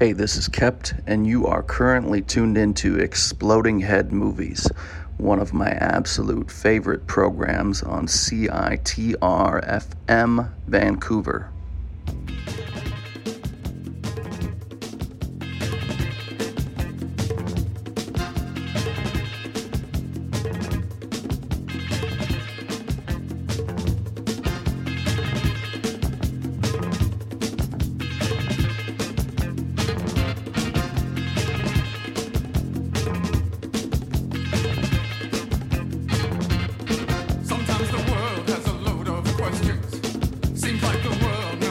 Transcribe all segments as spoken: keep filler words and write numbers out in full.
Hey, this is Kept, and you are currently tuned into Exploding Head Movies, one of my absolute favorite programs on C I T R F M, Vancouver. Seems like the world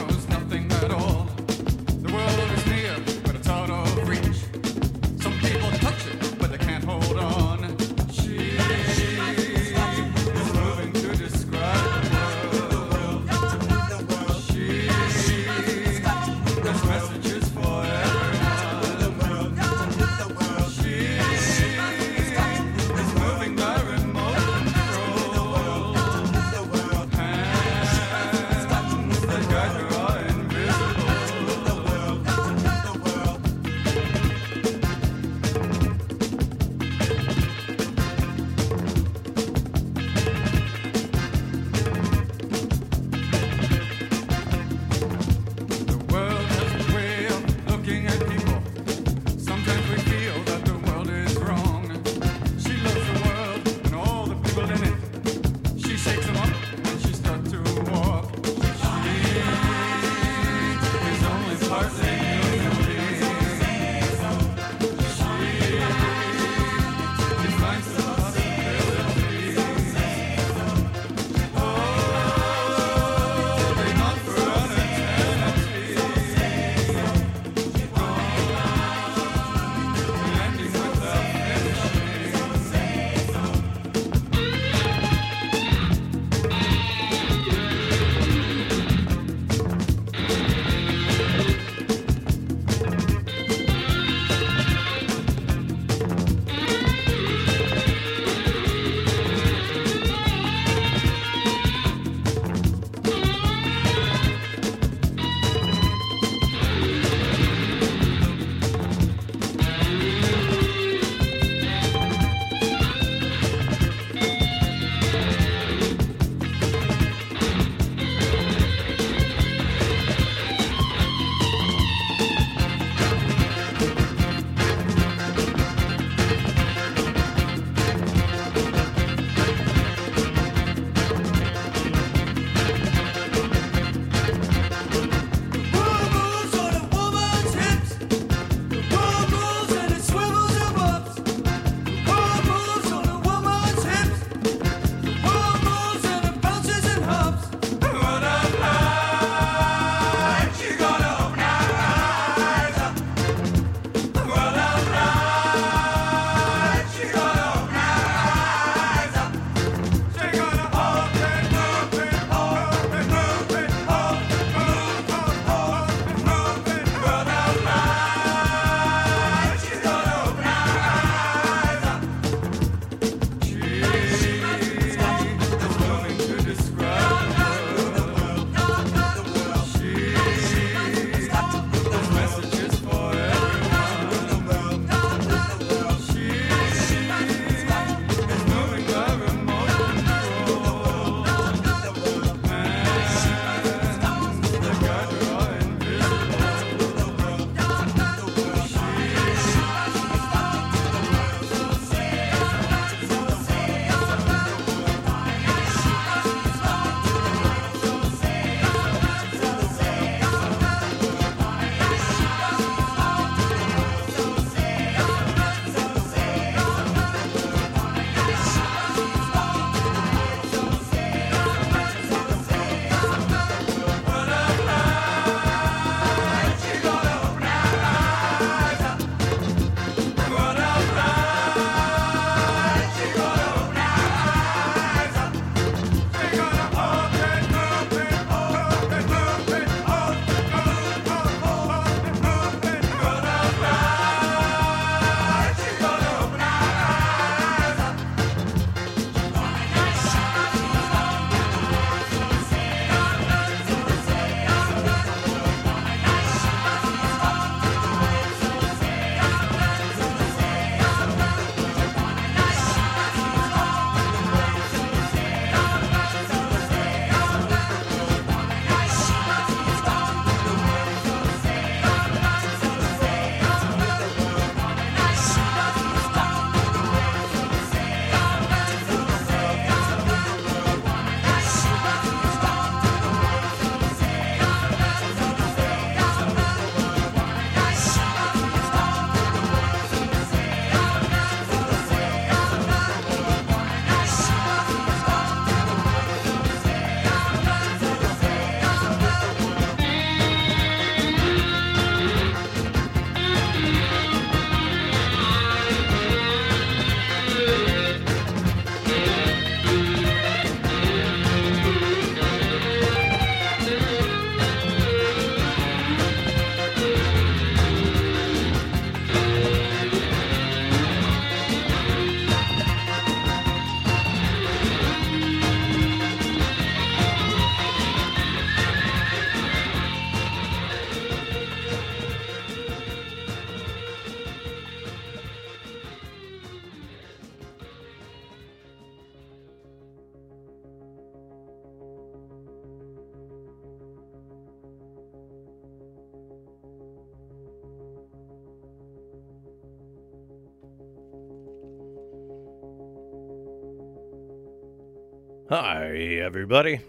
Hi, everybody.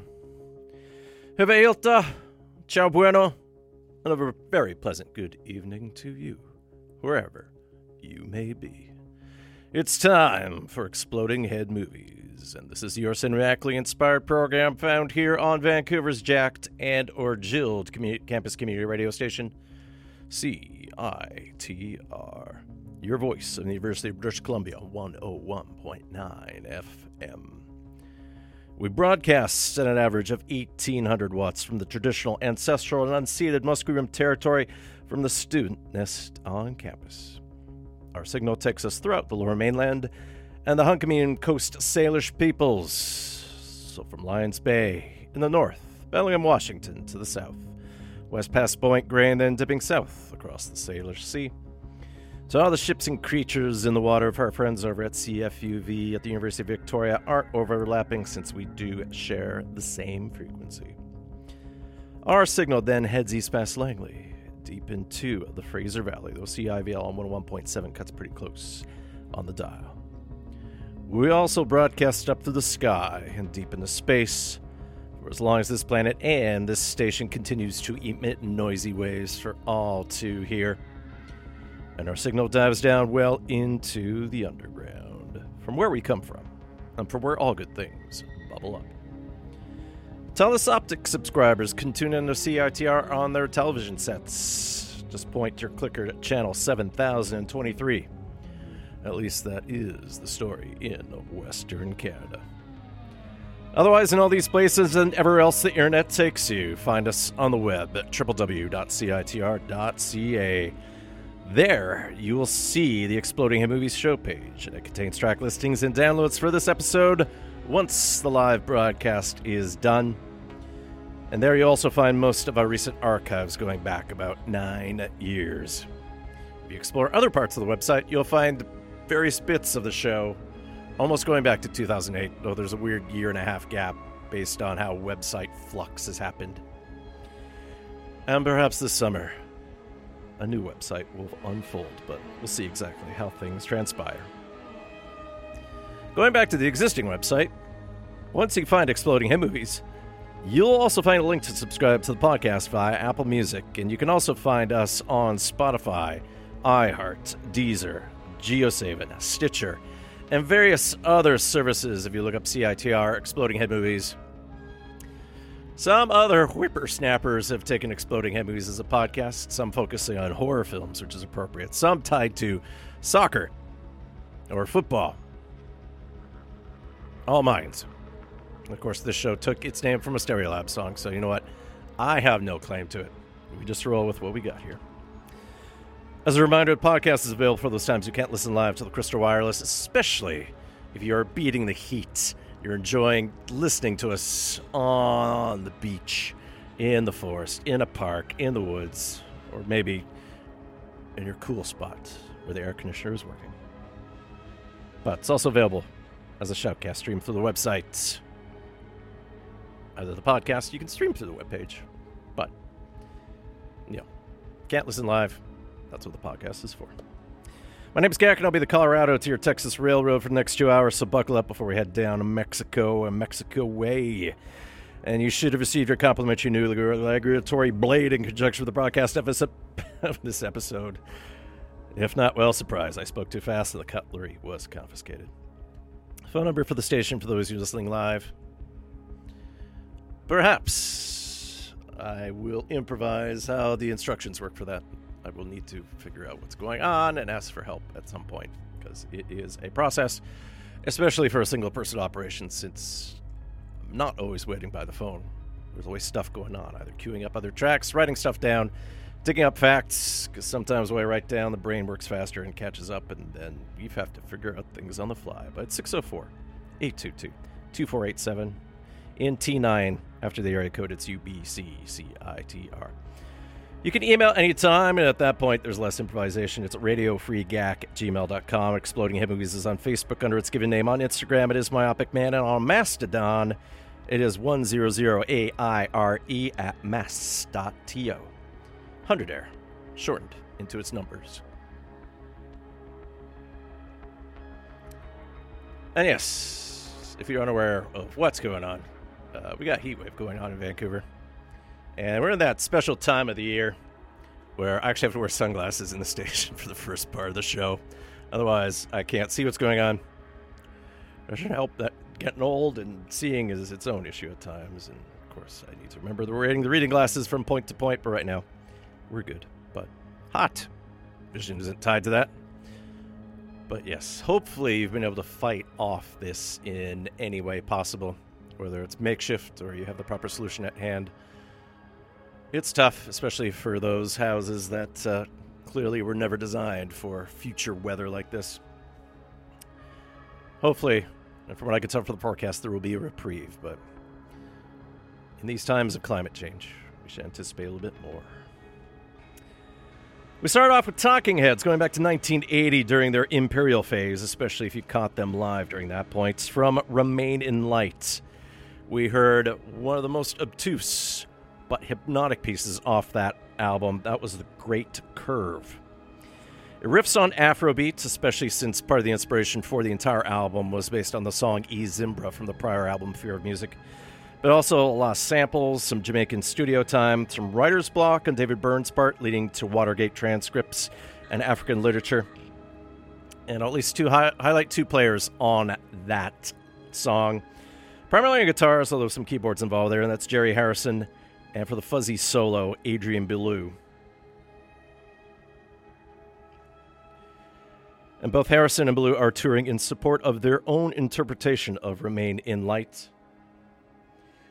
Hevayilta, ciao bueno, and a very pleasant good evening to you, wherever you may be. It's time for Exploding Head Movies, and this is your Sinrackley-inspired program found here on Vancouver's jacked and or jilled commu- campus community radio station, C I T R, your voice of the University of British Columbia, one oh one point nine F M. We broadcast at an average of eighteen hundred watts from the traditional, ancestral, and unceded Musqueam territory from the student nest on campus. Our signal takes us throughout the Lower Mainland and the Hunkamian Coast Salish peoples. So from Lions Bay in the north, Bellingham, Washington to the south, west past Point Grey and then dipping south across the Salish Sea. So all the ships and creatures in the water of our friends over at C F U V at the University of Victoria aren't overlapping since we do share the same frequency. Our signal then heads east past Langley, deep into the Fraser Valley, though C I V L on one oh one point seven cuts pretty close on the dial. We also broadcast up through the sky and deep into space for as long as this planet and this station continues to emit noisy waves for all to hear. And our signal dives down well into the underground, from where we come from, and from where all good things bubble up. Telus Optics subscribers can tune into C I T R on their television sets. Just point your clicker at channel seven thousand twenty-three. At least that is the story in Western Canada. Otherwise, in all these places and ever else the internet takes you, find us on the web at w w w dot c i t r dot c a. There, you will see the Exploding Head Movies show page, and it contains track listings and downloads for this episode once the live broadcast is done. And there you'll also find most of our recent archives going back about nine years. If you explore other parts of the website, you'll find various bits of the show, almost going back to two thousand eight, though there's a weird year and a half gap based on how website flux has happened. And perhaps this summer, a new website will unfold, but we'll see exactly how things transpire. Going back to the existing website, once you find Exploding Head Movies, you'll also find a link to subscribe to the podcast via Apple Music, and you can also find us on Spotify, iHeart, Deezer, GeoSaven, Stitcher, and various other services if you look up C I T R Exploding Head Movies. Some other whippersnappers have taken Exploding Head Movies as a podcast, some focusing on horror films, which is appropriate, some tied to soccer or football. All minds. Of course, this show took its name from a Stereolab song, so you know what? I have no claim to it. We just roll with what we got here. As a reminder, the podcast is available for those times you can't listen live to the Crystal Wireless, especially if you are beating the heat. You're enjoying listening to us on the beach, in the forest, in a park, in the woods, or maybe in your cool spot where the air conditioner is working. But it's also available as a shoutcast stream through the website. Either the podcast, you can stream through the webpage, but, you know, can't listen live. That's what the podcast is for. My name is Kept, and I'll be the Colorado to your Texas Railroad for the next two hours, so buckle up before we head down to Mexico and Mexico way. And you should have received your complimentary new regulatory blade in conjunction with the broadcast episode of this episode. If not, well, surprise, I spoke too fast and the cutlery was confiscated. Phone number for the station for those who are listening live. Perhaps I will improvise how the instructions work for that. I will need to figure out what's going on and ask for help at some point, because it is a process, especially for a single-person operation, since I'm not always waiting by the phone. There's always stuff going on, either queuing up other tracks, writing stuff down, digging up facts, because sometimes when I write down, the brain works faster and catches up, and then you have to figure out things on the fly. But six oh four, eight two two, two four eight seven in T nine. After the area code, it's U B C C I T R. You can email anytime, and at that point, there's less improvisation. It's radio free gack at gmail dot com. Exploding Head Movies is on Facebook under its given name. On Instagram, it is Myopic Man. And on Mastodon, it is one hundred A I R E at mass dot to. one hundred air, shortened into its numbers. And yes, because if you're unaware of what's going on, uh, we got heat wave going on in Vancouver. And we're in that special time of the year where I actually have to wear sunglasses in the station for the first part of the show. Otherwise, I can't see what's going on. I should help that getting old and seeing is its own issue at times. And, of course, I need to remember that we're reading the reading glasses from point to point. But right now, we're good. But hot. Vision isn't tied to that. But, yes, hopefully you've been able to fight off this in any way possible, whether it's makeshift or you have the proper solution at hand. It's tough, especially for those houses that uh, clearly were never designed for future weather like this. Hopefully, and from what I can tell from the forecast, there will be a reprieve, but in these times of climate change, we should anticipate a little bit more. We started off with Talking Heads, going back to nineteen eighty during their Imperial phase, especially if you caught them live during that point. From Remain in Light, we heard one of the most obtuse but hypnotic pieces off that album. That was The Great Curve. It riffs on Afrobeats, especially since part of the inspiration for the entire album was based on the song E Zimbra from the prior album Fear of Music. But also a lot of samples, some Jamaican studio time, some writer's block on David Byrne's part, leading to Watergate transcripts and African literature. And at least two hi- highlight two players on that song. Primarily guitars, although some keyboards involved there, and that's Jerry Harrison. And for the fuzzy solo, Adrian Belew. And both Harrison and Belew are touring in support of their own interpretation of Remain in Light.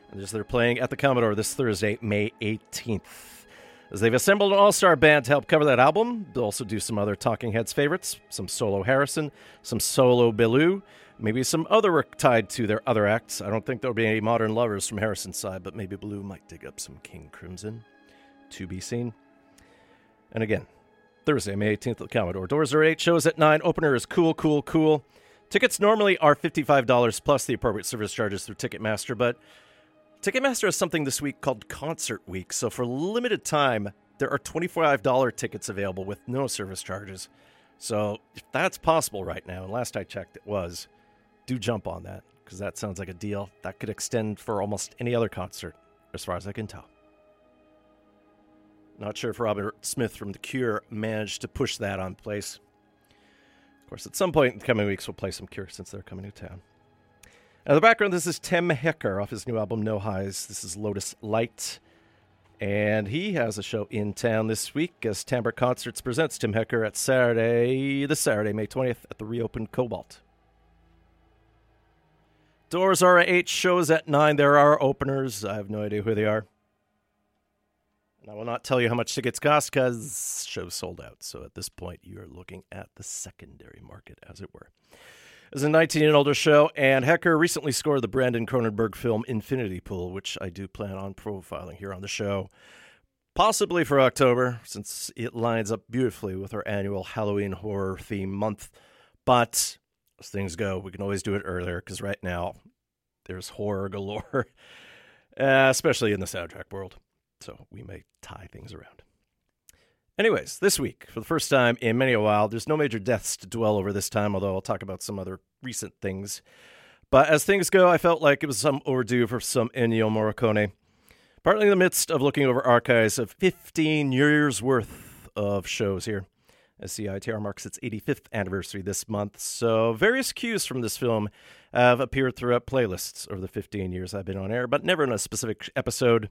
And they're playing at the Commodore this Thursday, May eighteenth. As they've assembled an all-star band to help cover that album, they'll also do some other Talking Heads favorites, some solo Harrison, some solo Belew, maybe some other work tied to their other acts. I don't think there'll be any Modern Lovers from Harrison's side, but maybe Belew might dig up some King Crimson. To be seen. And again, Thursday, May eighteenth at the Commodore. Doors are eight, shows at nine. Opener is Cool, Cool, Cool. Tickets normally are fifty-five dollars plus the appropriate service charges through Ticketmaster, but Ticketmaster has something this week called Concert Week, so for limited time, there are twenty-five dollars tickets available with no service charges. So if that's possible right now, and last I checked it was, do jump on that, because that sounds like a deal that could extend for almost any other concert, as far as I can tell. Not sure if Robert Smith from The Cure managed to push that on place. Of course, at some point in the coming weeks, we'll play some Cure since they're coming to town. Now, in the background, this is Tim Hecker off his new album, No Highs. This is Lotus Light. And he has a show in town this week as Timbre Concerts presents Tim Hecker at Saturday, this Saturday, May twentieth, at the reopened Cobalt. Doors are at eight, shows at nine. There are openers. I have no idea who they are. And I will not tell you how much tickets cost because shows sold out. So at this point, you are looking at the secondary market, as it were. It's a nineteen and older show, and Hecker recently scored the Brandon Cronenberg film Infinity Pool, which I do plan on profiling here on the show, possibly for October, since it lines up beautifully with our annual Halloween horror theme month. But as things go, we can always do it earlier, because right now there's horror galore, uh, especially in the soundtrack world. So we may tie things around. Anyways, this week, for the first time in many a while, there's no major deaths to dwell over this time, although I'll talk about some other recent things. But as things go, I felt like it was some overdue for some Ennio Morricone. Partly in the midst of looking over archives of fifteen years' worth of shows here, as C I T R marks its eighty-fifth anniversary this month, so various cues from this film have appeared throughout playlists over the fifteen years I've been on air, but never in a specific episode.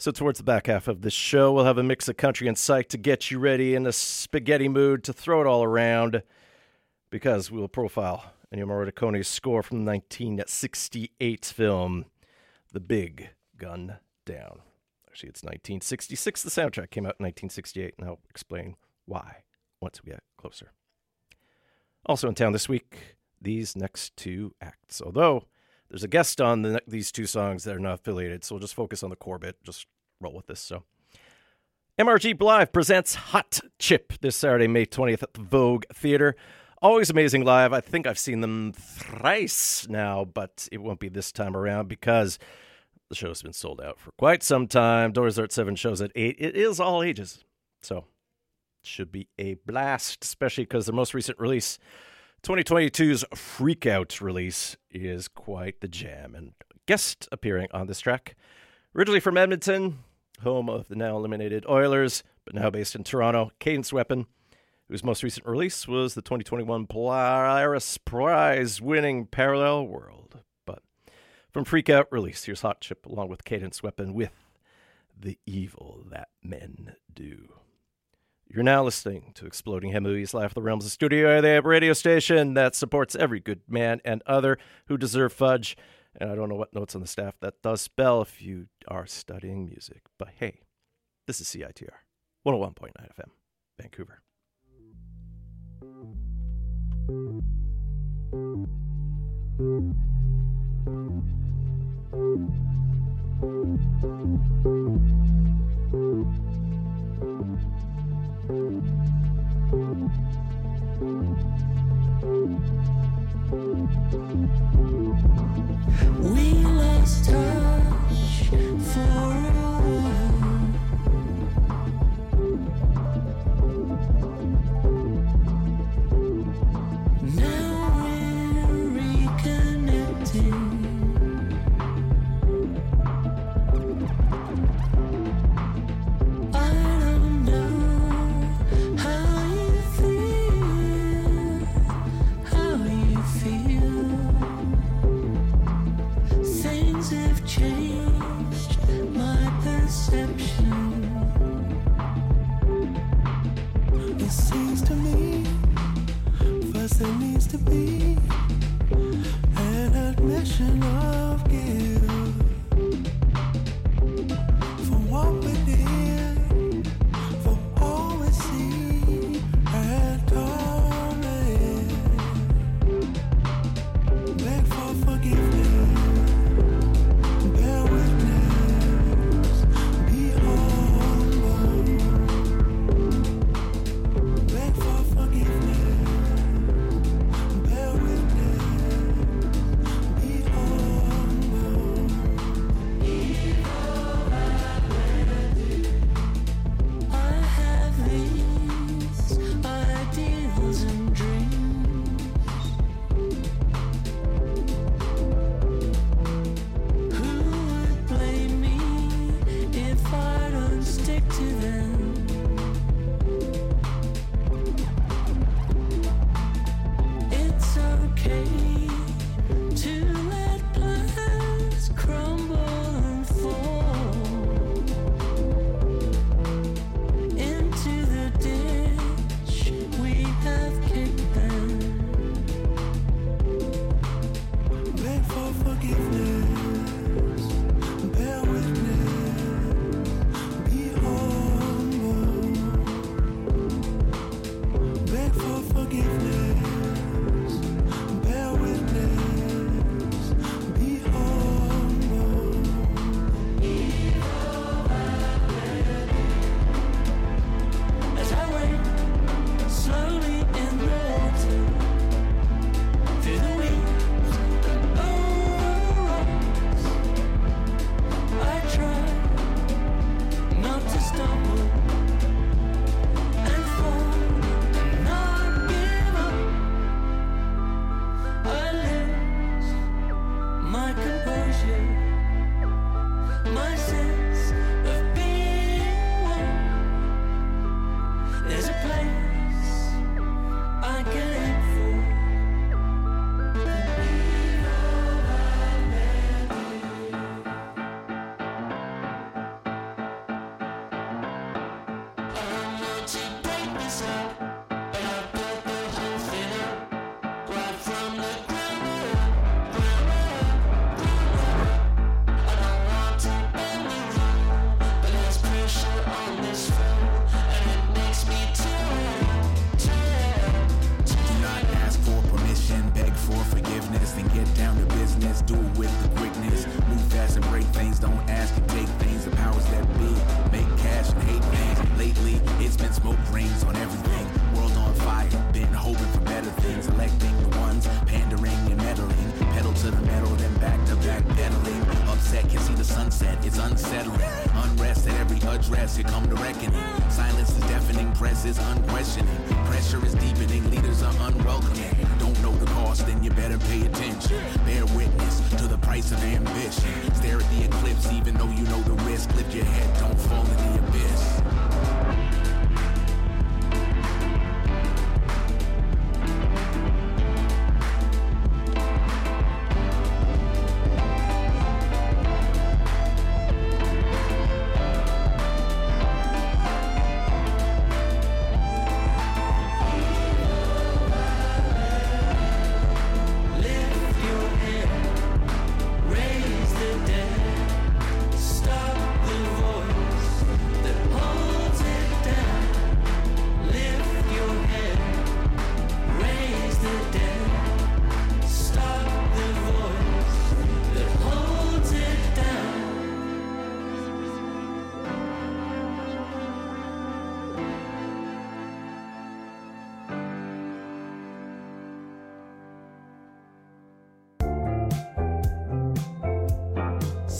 So towards the back half of this show, we'll have a mix of country and psych to get you ready in a spaghetti mood to throw it all around, because we'll profile Ennio Morricone's score from the nineteen sixty-eight film, The Big Gun Down. Actually, it's nineteen sixty-six. The soundtrack came out in nineteen sixty-eight, and I'll explain why once we get closer. Also in town this week, these next two acts, although there's a guest on the, these two songs that are not affiliated, so we'll just focus on the core bit. Just roll with this. So, M R G Live presents Hot Chip this Saturday, May twentieth at the Vogue Theater. Always amazing live. I think I've seen them thrice now, but it won't be this time around because the show's been sold out for quite some time. Doors are at seven, shows at eight. It is all ages, so should be a blast, especially because their most recent release twenty twenty-two's Freakout release is quite the jam, and guest appearing on this track, originally from Edmonton, home of the now eliminated Oilers, but now based in Toronto, Cadence Weapon, whose most recent release was the twenty twenty-one Polaris Prize-winning Parallel World. But from Freakout release, here's Hot Chip along with Cadence Weapon with The Evil That Men Do. You're now listening to Exploding Head Movies, live at the Realms of Studio, the radio station that supports every good man and other who deserve fudge. And I don't know what notes on the staff that does spell if you are studying music. But hey, this is C I T R, one oh one point nine F M, Vancouver. We lost touch for a while. Now we're reconnecting. There needs to be an admission of guilt for what we did, for all we see and tolerate. Beg for forgiveness, bear witness, be all one. Beg for forgiveness. Press is unquestioning. Pressure is deepening. Leaders are unwelcoming. Don't lost, then you better pay attention. Bear witness to the price of ambition. Stare at the eclipse, even though you know the risk. Lift your head, don't fall in the abyss.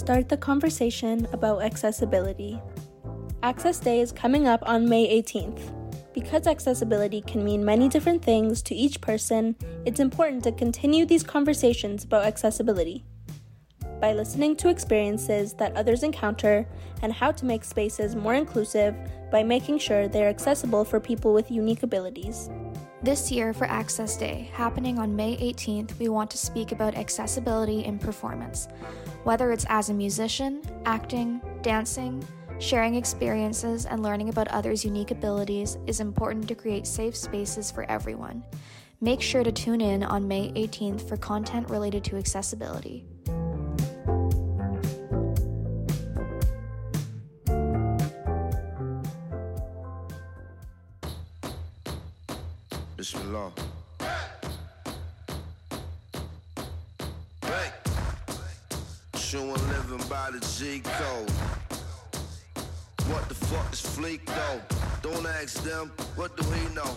Start the conversation about accessibility. Access Day is coming up on May eighteenth. Because accessibility can mean many different things to each person, it's important to continue these conversations about accessibility. By listening to experiences that others encounter and how to make spaces more inclusive by making sure they're accessible for people with unique abilities. This year for Access Day, happening on May eighteenth, we want to speak about accessibility in performance. Whether it's as a musician, acting, dancing, sharing experiences, and learning about others' unique abilities is important to create safe spaces for everyone. Make sure to tune in on May eighteenth for content related to accessibility. Law. Hey. Showing living by the G code. What the fuck is Fleek though? Don't ask them, what do he know?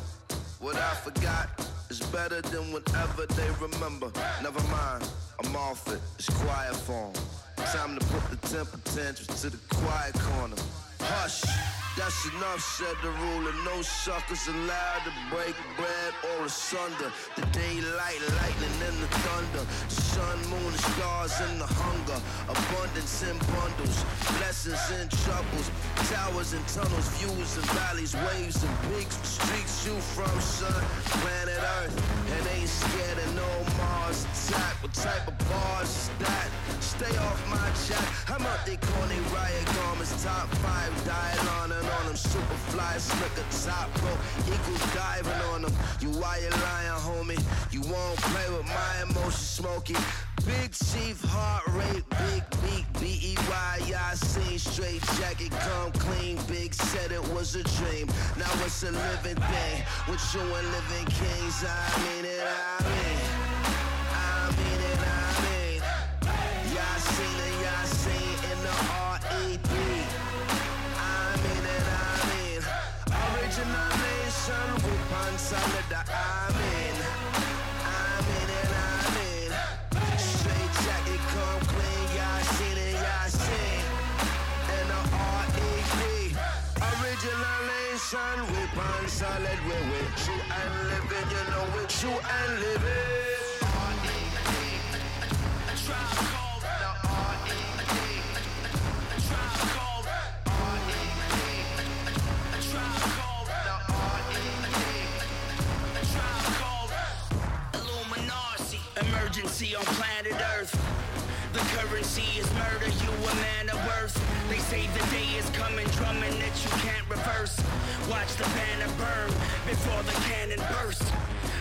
What I forgot is better than whatever they remember. Never mind, I'm off it, it's quiet form. Time to put the temper tantrums to the quiet corner. Hush, that's enough, said the ruler. No suckers allowed to break bread or asunder. The daylight, lightning, and the thunder. The sun, moon, and stars, and the hunger. Abundance in bundles, blessings and troubles. Towers and tunnels, views and valleys, waves and peaks. Streets you from, son, planet Earth. And ain't scared of no Mars attack. What type of bars is that? Stay off my jack. I'm out there corny riot garments, top five. Dial on and on them, super fly, slicker, top rope, eagles diving on them. You why you lying, homie? You won't play with my emotions, Smokey. Big chief, heart rate, big beat, B E Y, I seen straight jacket, come clean, big said it was a dream, now it's a living thing, with you and living kings, I mean it, I mean, I mean it, I mean, y'all seen it, y'all seen in the R E B. On planet Earth, the currency is murder, you a man of worth. They say the day is coming, drumming that you can't reverse. Watch the banner burn before the cannon bursts.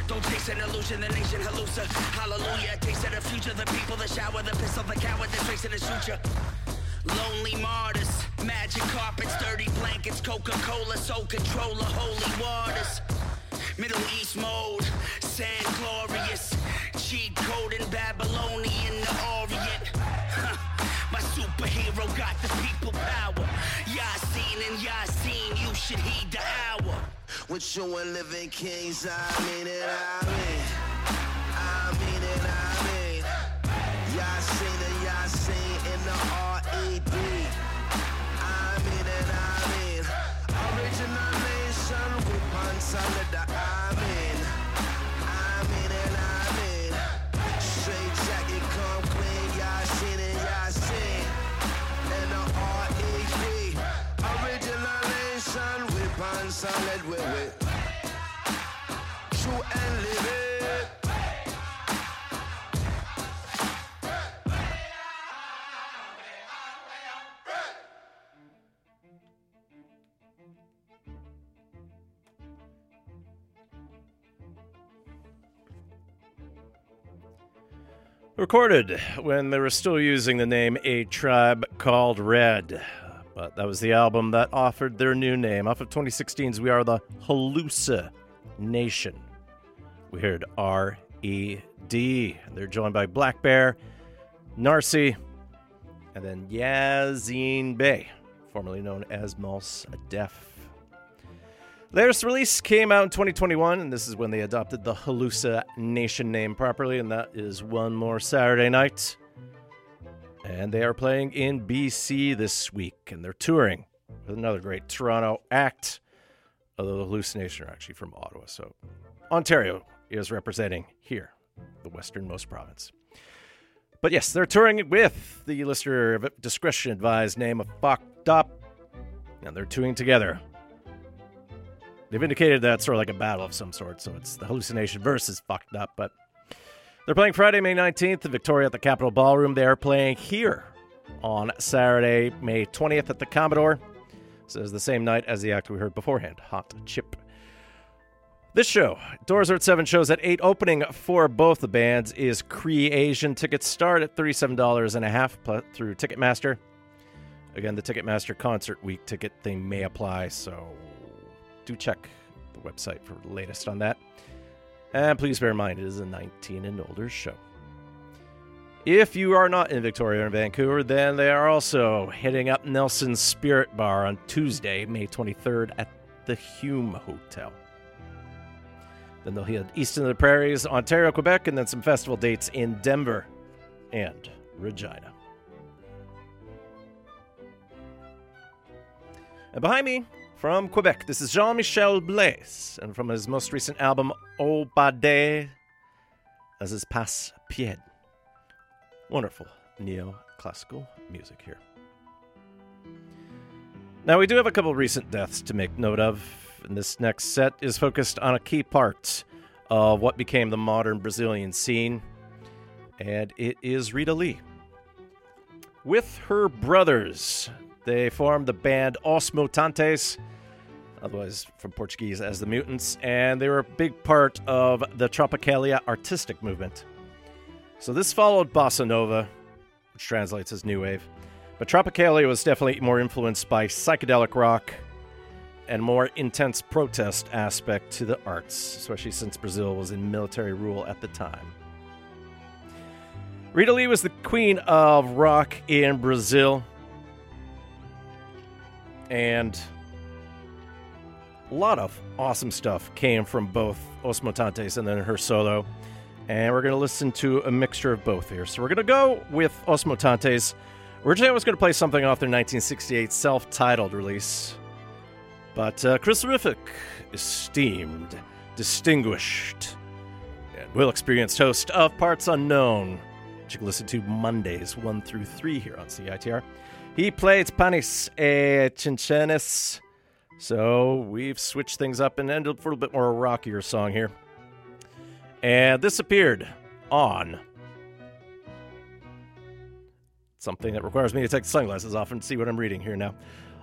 Don't chase an illusion, the nation hallucin. Hallelujah, taste of the future, the people, the shower, the pistol, the coward, the trace in the future. Lonely martyrs, magic carpets, dirty blankets, Coca-Cola, soul controller, holy waters. Middle East mode, sand glorious. Cheat code in Babylonian, the Orient. Huh. My superhero got the people power. Yasin and Yasin, you should heed the hour. With you and living kings, I mean it, I mean. I mean it, I mean. Yasin and Yasin in the R E B. I mean it, I mean. Original nation, Rupan Salada, I mean. I mean it, I mean. pan solid with it. Shoot and live it. Recorded when they were still using the name A Tribe Called Red. But that was the album that offered their new name. Off of twenty sixteen's We Are the Halusa Nation. We heard R E D. They're joined by Black Bear, Narcy, and then Yazine Bey, formerly known as Mos Def. Latest release came out in twenty twenty-one, and this is when they adopted the Halusa Nation name properly, and that is One More Saturday Night. And they are playing in B C this week, and they're touring with another great Toronto act, although the Halusa Nation are actually from Ottawa, so Ontario is representing here, the westernmost province. But yes, they're touring with the listener of discretion advised name of Fucked Up, and they're touring together. They've indicated that it's sort of like a battle of some sort, so it's the hallucination versus Fucked Up, but they're playing Friday, May nineteenth in Victoria at the Capitol Ballroom. They are playing here on Saturday, May twentieth at the Commodore. So it's the same night as the act we heard beforehand, Hot Chip. This show, doors are at seven, shows at eight. Opening for both the bands is Creation. Tickets start at thirty-seven dollars and a half through Ticketmaster. Again, the Ticketmaster Concert Week ticket thing may apply, so do check the website for the latest on that. And please bear in mind, it is a nineteen and older show. If you are not in Victoria or Vancouver, then they are also hitting up Nelson's Spirit Bar on Tuesday, May twenty-third at the Hume Hotel. Then they'll hit Easton of the Prairies, Ontario, Quebec, and then some festival dates in Denver and Regina. And behind me, from Quebec, this is Jean-Michel Blaise, and from his most recent album, Au Bade, this is Passe Pied. Wonderful neoclassical music here. Now, we do have a couple recent deaths to make note of, and this next set is focused on a key part of what became the modern Brazilian scene, and it is Rita Lee. With her brothers, they formed the band Os Mutantes, otherwise from Portuguese as the Mutants, and they were a big part of the Tropicalia artistic movement. So this followed Bossa Nova, which translates as New Wave, but Tropicalia was definitely more influenced by psychedelic rock and more intense protest aspect to the arts, especially since Brazil was in military rule at the time. Rita Lee was the queen of rock in Brazil, and a lot of awesome stuff came from both Os Mutantes and then her solo. And we're going to listen to a mixture of both here. So we're going to go with Os Mutantes. Originally, I was going to play something off their nineteen sixty-eight self-titled release. But uh, Chris Riffick, esteemed, distinguished, and well-experienced host of Parts Unknown, which you can listen to Mondays one through three here on C I T R. He plays Panis e Chinchenes, so we've switched things up and ended up for a little bit more rockier song here. And this appeared on something that requires me to take the sunglasses off and see what I'm reading here now.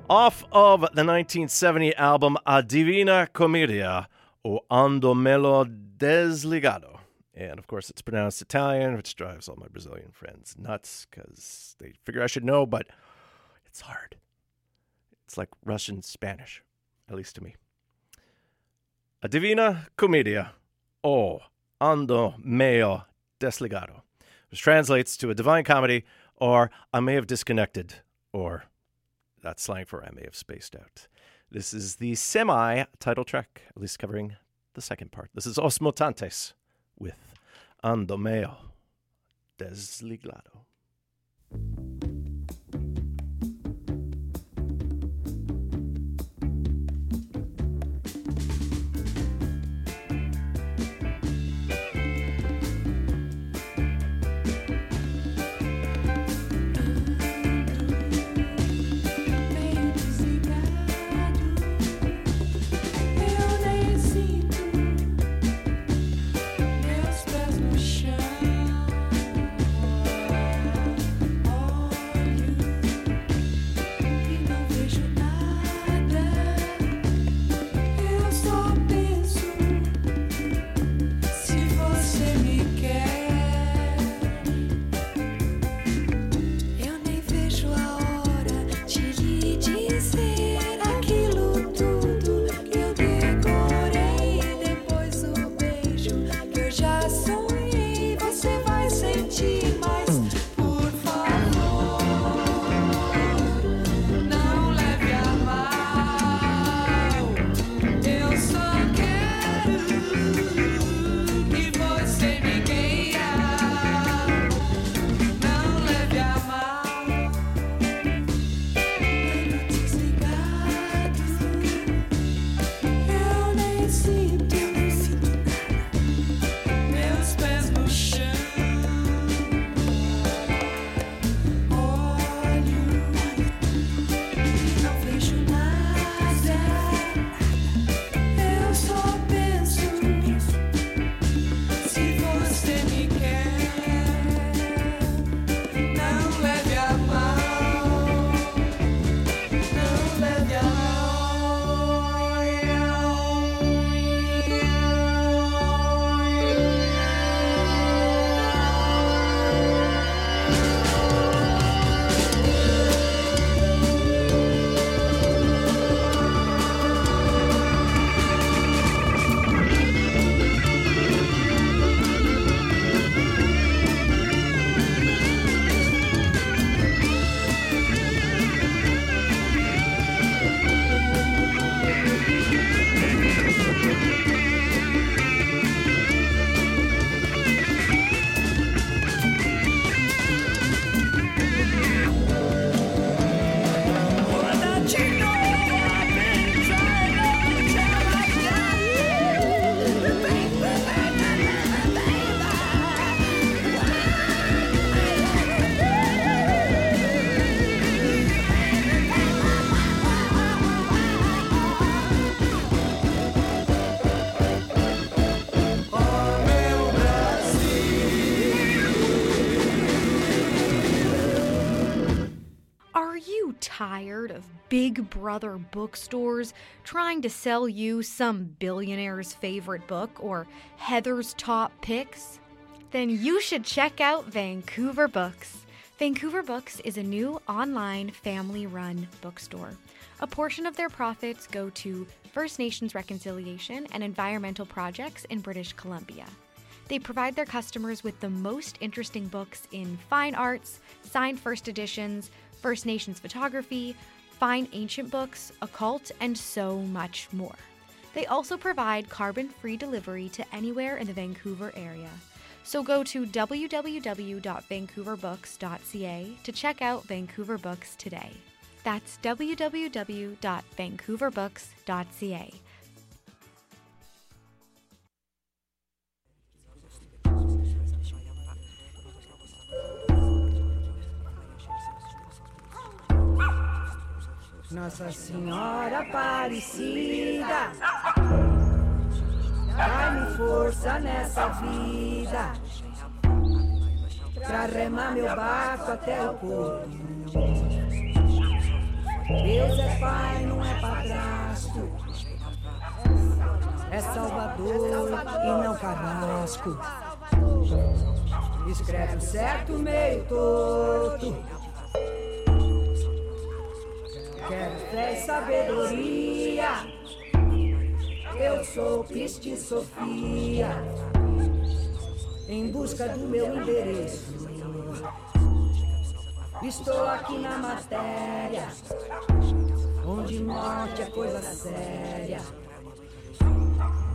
Off of the nineteen seventy album A Divina Commedia, O Andomelo Desligado. And, of course, it's pronounced Italian, which drives all my Brazilian friends nuts because they figure I should know, but it's hard. It's like Russian Spanish, at least to me. A Divina Commedia, O Ando Meo Desligado, which translates to A Divine Comedy, or I May Have Disconnected, or that's slang for I May Have Spaced Out. This is the semi-title track, at least covering the second part. This is Os Mutantes with Ando Meo Desligado. Tired of Big Brother bookstores trying to sell you some billionaire's favorite book or Heather's top picks? Then you should check out Vancouver Books. Vancouver Books is a new online family-run bookstore. A portion of their profits go to First Nations reconciliation and environmental projects in British Columbia. They provide their customers with the most interesting books in fine arts, signed first editions, First Nations photography, fine ancient books, occult, and so much more. They also provide carbon-free delivery to anywhere in the Vancouver area. So go to w w w dot vancouver books dot c a to check out Vancouver Books today. That's w w w dot vancouver books dot c a. Nossa Senhora Aparecida, dá-me força nessa vida, pra remar meu barco até o porto. Deus é Pai, não é padrasto, é Salvador e não carrasco. Escreve o certo, meio torto. Quero fé e sabedoria. Eu sou Pistis Sophia, em busca do meu endereço. Estou aqui na matéria, onde morte é coisa séria.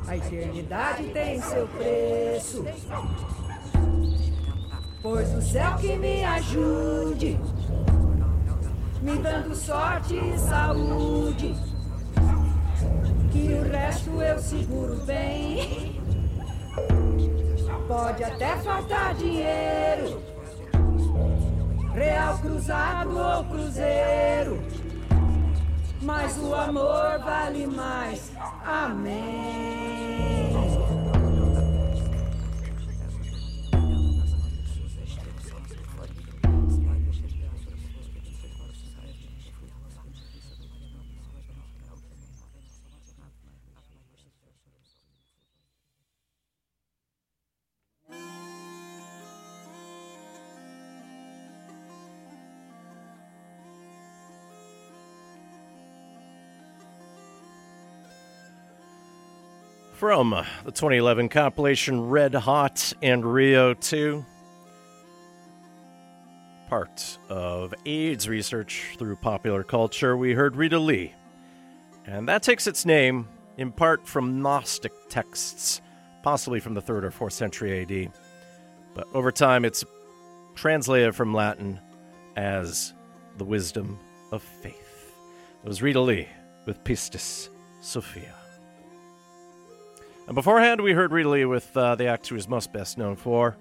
A eternidade tem seu preço, pois o céu que me ajude, me dando sorte e saúde, que o resto eu seguro bem. Pode até faltar dinheiro, real cruzado ou cruzeiro, mas o amor vale mais. Amém. From the twenty eleven compilation Red Hot and Rio two, part of AIDS research through popular culture, we heard Rita Lee. And that takes its name in part from Gnostic texts, possibly from the third or fourth century A D. But over time, it's translated from Latin as the wisdom of faith. It was Rita Lee with Pistis Sophia. And beforehand, we heard Rita Lee with uh, the act she was most best known for,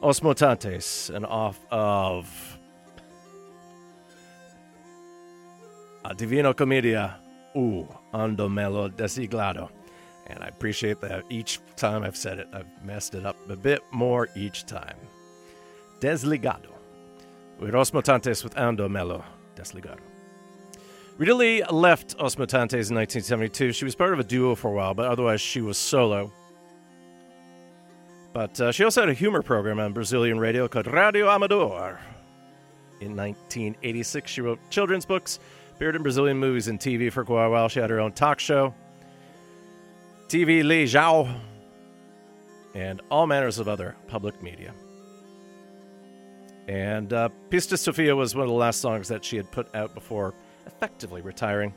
Os Mutantes, and off of A Divina Commedia, U Ando Melo Desiglado. And I appreciate that each time I've said it, I've messed it up a bit more each time. Desligado. We heard Os Mutantes with Ando Melo Desligado. Rita Lee left Os Mutantes in nineteen seventy-two. She was part of a duo for a while, but otherwise she was solo. But uh, she also had a humor program on Brazilian radio called Radio Amador. In nineteen eighty-six, she wrote children's books, appeared in Brazilian movies and T V for quite a while. She had her own talk show, T V Leijão, and all manners of other public media. And uh, Pistis Sophia was one of the last songs that she had put out before effectively retiring.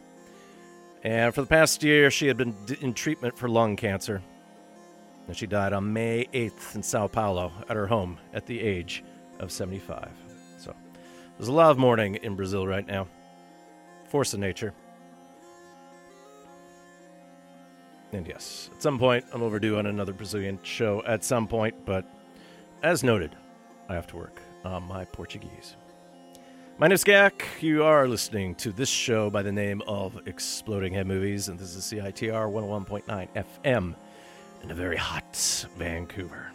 And for the past year, she had been in treatment for lung cancer. And she died on May eighth in Sao Paulo at her home at the age of seventy-five. So there's a lot of mourning in Brazil right now. Force of nature. And yes, at some point, I'm overdue on another Brazilian show at some point, but as noted, I have to work on my Portuguese. My name is Gak. You are listening to this show by the name of Exploding Head Movies, and this is C I T R one oh one point nine F M in a very hot Vancouver.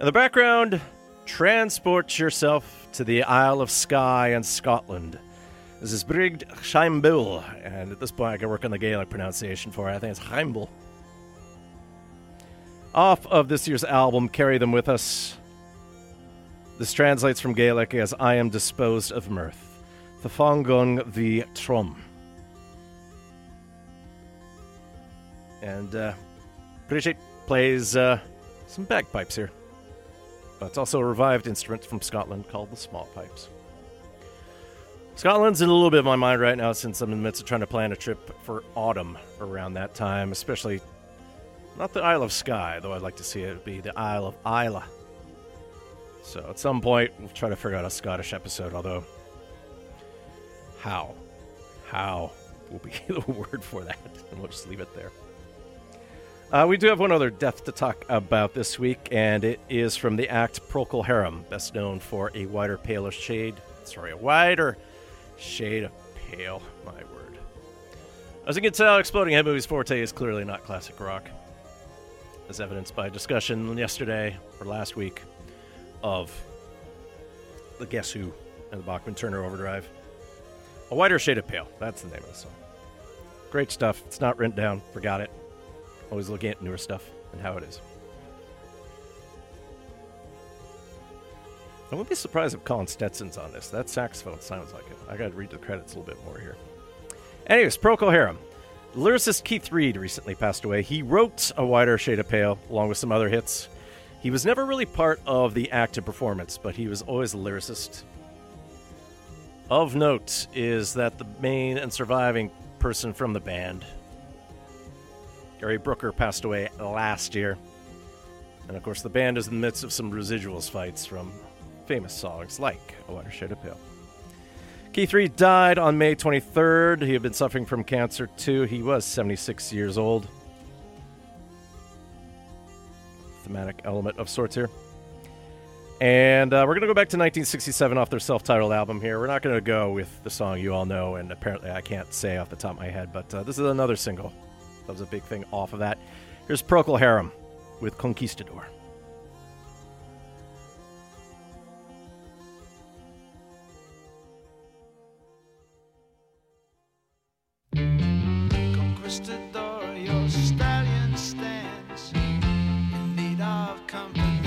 In the background, transport yourself to the Isle of Skye in Scotland. This is Brigd Heimbil, and at this point I can work on the Gaelic pronunciation for it. I think it's Heimbil. Off of this year's album, Carry Them With Us. This translates from Gaelic as I am disposed of mirth. The Fongong vi Trom. And uh, Brigid plays uh, some bagpipes here. But it's also a revived instrument from Scotland called the small pipes. Scotland's in a little bit of my mind right now since I'm in the midst of trying to plan a trip for autumn around that time, especially not the Isle of Skye, though I'd like to see it, it be the Isle of Isla. So at some point, we'll try to figure out a Scottish episode, although how? How will be the word for that, and we'll just leave it there. Uh, we do have one other death to talk about this week, and it is from the act Procol Harum, best known for a wider, paler shade, sorry, a wider... Shade of Pale, my word. As you can tell, Exploding Head Movies' forte is clearly not classic rock, as evidenced by a discussion yesterday, or last week, of the Guess Who and the Bachman-Turner Overdrive. A Whiter Shade of Pale, that's the name of the song. Great stuff. It's not written down. Forgot it. Always looking at newer stuff and how it is. I wouldn't be surprised if Colin Stetson's on this. That saxophone sounds like it. I gotta read the credits a little bit more here. Anyways, Procol Harum. Lyricist Keith Reid recently passed away. He wrote A Whiter Shade of Pale, along with some other hits. He was never really part of the act of performance, but he was always a lyricist. Of note is that the main and surviving person from the band, Gary Brooker, passed away last year. And of course, the band is in the midst of some residuals fights from famous songs like A Whiter Shade of Pale. Keith Reid died on May twenty-third. He had been suffering from cancer too. He was seventy-six years old. Thematic element of sorts here. And uh, we're going to go back to nineteen sixty-seven off their self-titled album here. We're not going to go with the song you all know, and apparently I can't say off the top of my head, but uh, this is another single. That was a big thing off of that. Here's Procol Harum with Conquistador. Conquistador, your stallion stands in need of company,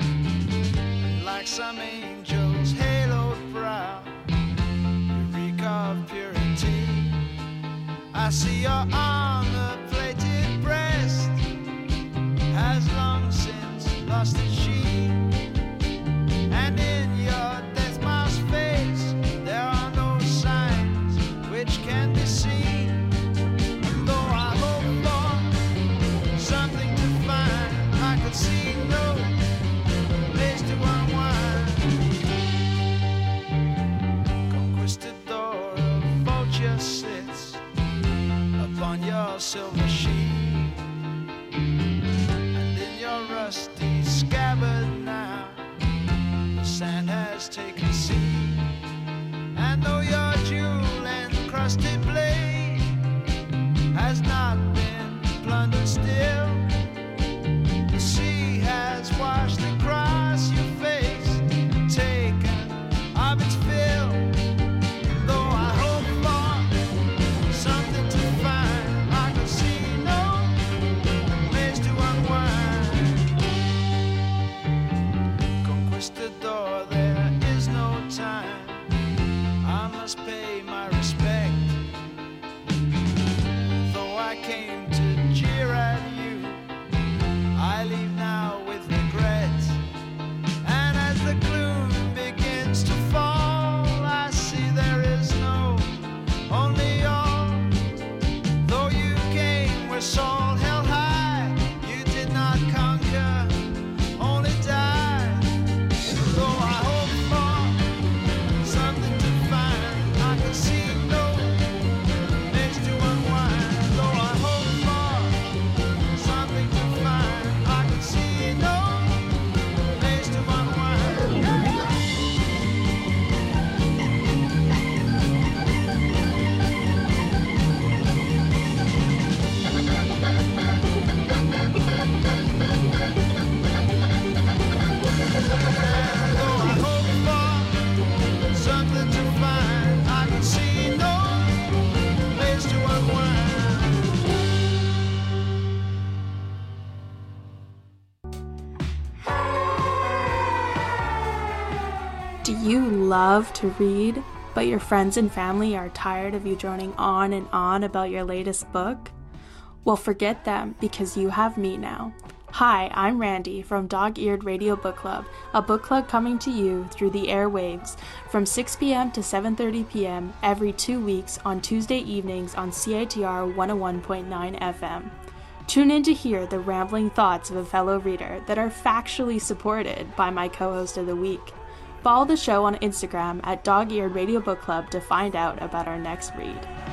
and like some angel's haloed brow, you reek of purity. I see your armor-plated breast has long since lost its sheen, and in your death-masked face there are no signs which can be seen. See no place to unwind. Conquistador, a vulture sits upon your silver sheet, and in your rusty scabbard now the sand has taken seed. And though your jewel-encrusted blade has not been plundered still, the sea has washed across your face and taken of its fill. Though I hope for something to find, I can see no place to unwind. Conquistador, there is no time. I must pay my respect. Though I came to jeer at you, I leave now with regret, and as the gloom begins to fall, I see there is no only. soul held high, you did not conquer, only die. Though I hope for something to find, I can see no place to unwind. Though I hope for something to find, I can see no place to unwind. Do you love to read, but your friends and family are tired of you droning on and on about your latest book? Well, forget them, because you have me now. Hi, I'm Randy from Dog-Eared Radio Book Club, a book club coming to you through the airwaves from six p.m. to seven thirty p.m. every two weeks on Tuesday evenings on C I T R one oh one point nine F M. Tune in to hear the rambling thoughts of a fellow reader that are factually supported by my co-host of the week. Follow the show on Instagram at Dog-Eared Radio Book Club to find out about our next read. Wait.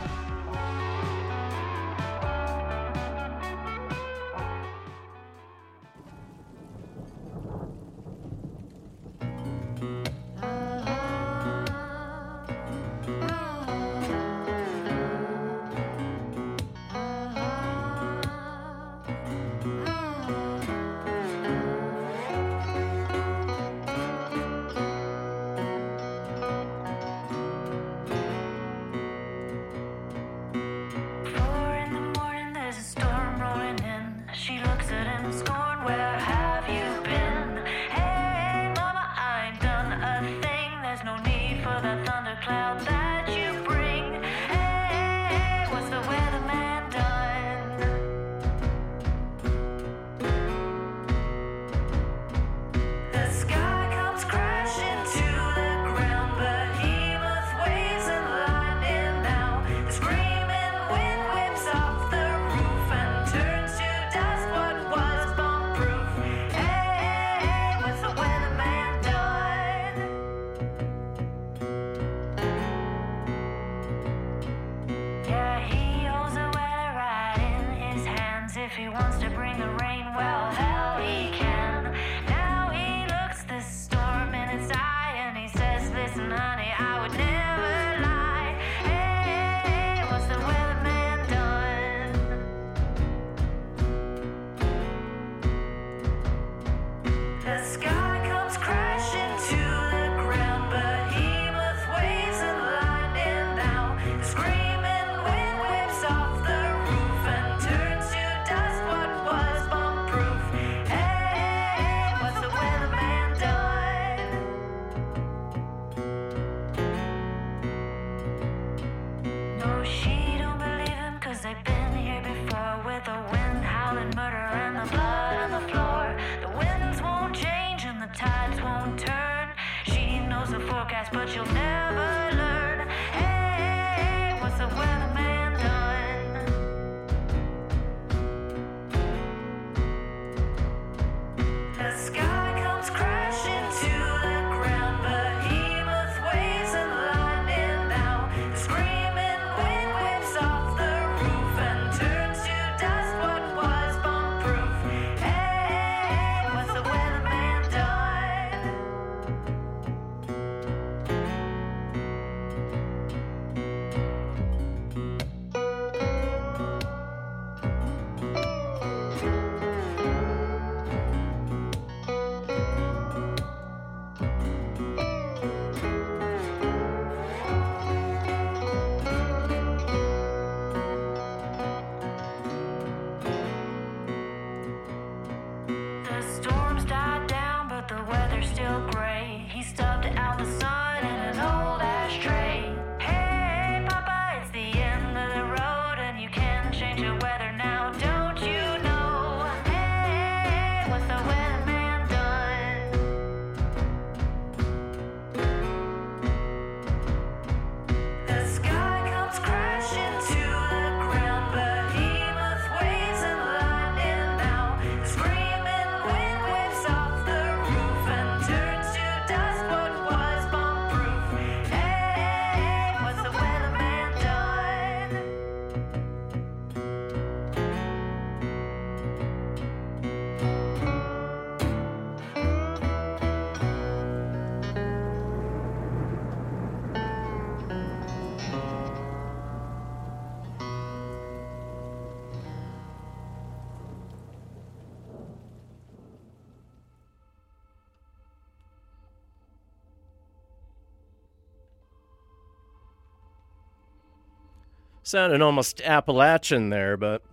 Sounded almost Appalachian there, but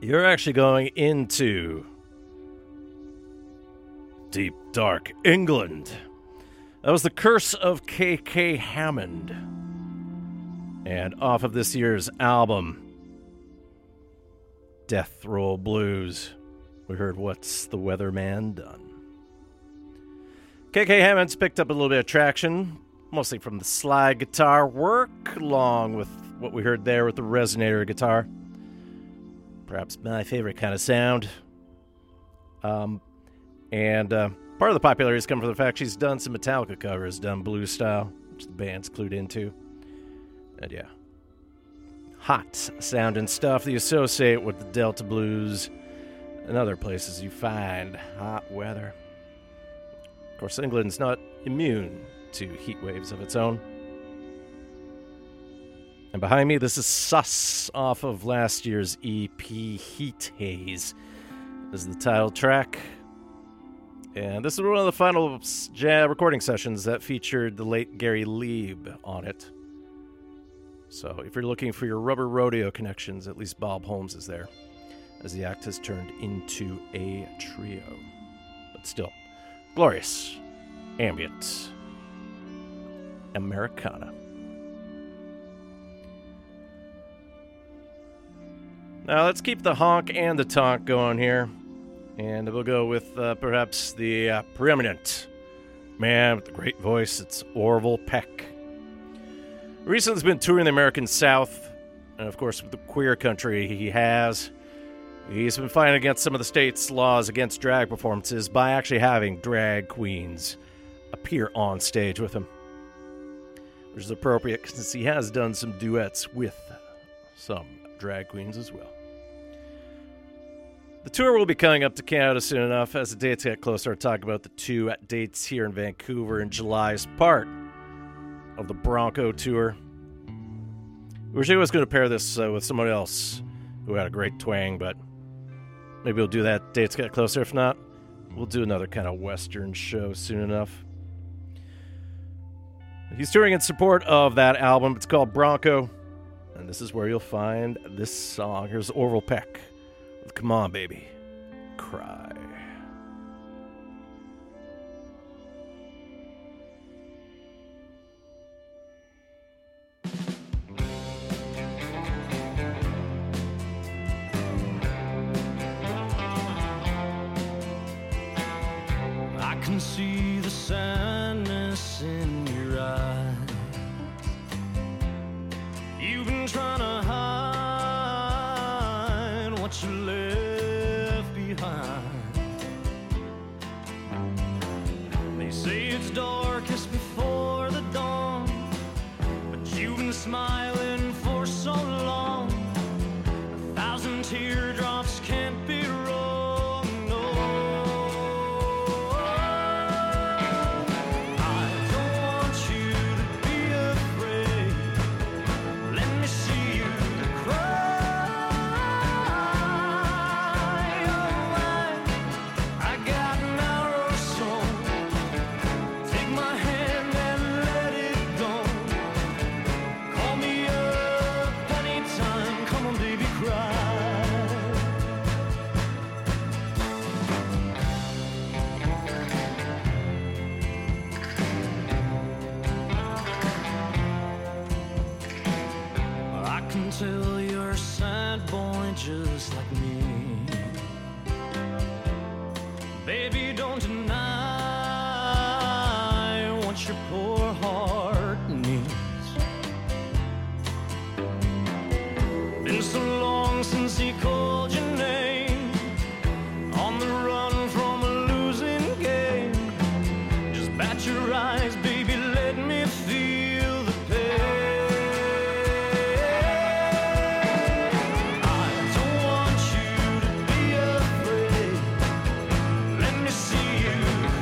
you're actually going into deep, dark England. That was The Curse of K K Hammond. And off of this year's album, Death Roll Blues, we heard What's the Weatherman Done? K K Hammond's picked up a little bit of traction, mostly from the slide guitar work, along with what we heard there with the resonator guitar. Perhaps my favorite kind of sound. Um, and uh, part of the popularity has come from the fact she's done some Metallica covers, done blues style, which the band's clued into. And yeah, hot sounding stuff that you associate with the Delta blues and other places you find hot weather. Of course, England's not immune to heat waves of its own. And behind me, this is Sus off of last year's E P Heat Haze. This is the title track. And this is one of the final recording sessions that featured the late Gary Leeb on it. So if you're looking for your Rubber Rodeo connections, at least Bob Holmes is there, as the act has turned into a trio. But still, glorious ambient Americana. Now, let's keep the honk and the tonk going here. And we'll go with uh, perhaps the uh, preeminent man with the great voice. It's Orville Peck. Recently, he's been touring the American South. And, of course, with the queer country he has. He's been fighting against some of the state's laws against drag performances by actually having drag queens appear on stage with him. Which is appropriate since he has done some duets with some drag queens as well. The tour will be coming up to Canada soon enough. As the dates get closer, I'll talk about the two at dates here in Vancouver in July as part of the Bronco tour. Originally, I was going to pair this uh, with somebody else who had a great twang, but maybe we'll do that. Dates get closer. If not, we'll do another kind of Western show soon enough. He's touring in support of that album. It's called Bronco. And this is where you'll find this song. Here's Orville Peck with Come On Baby, Cry. I can see the sadness in your eyes. You've been trying to hide what you left behind. They say it's darkest before the dawn, but you've been smiling for so long. A thousand teardrops can't be wrong, no. I don't want you to be afraid. Let me see you cry. Oh, I, I got an arrow song. Take my hand and let it go. Call me up anytime. Come on, baby, cry. I can tell you're a sad boy just like me. Baby, don't deny what your poor heart needs. Been so long since he called your name. On the run from a losing game. Just bat your eyes, baby, let me feel the pain. I don't want you to be afraid. Let me see you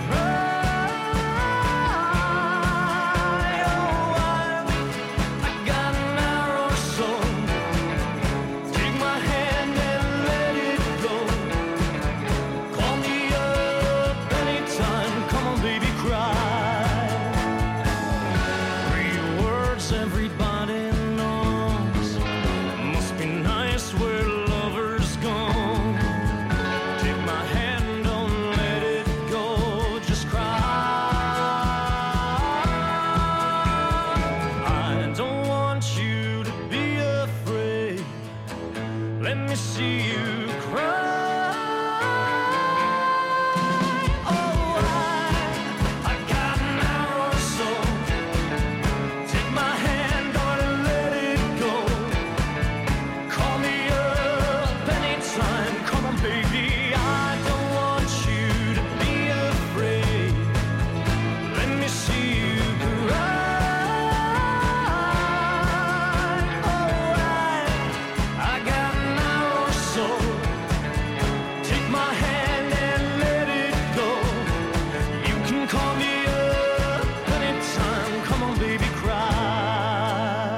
cry. Oh, I, I got an arrow, so take my hand and Let me see you cry. Oh, I, I've got my own soul. Take my hand or let it go. Call me up anytime. Come on, baby, I don't want you to be afraid. Let me see you cry. Oh, I, I got my own soul. Take my hand and let it go. You can call me up anytime. Come on, baby, cry.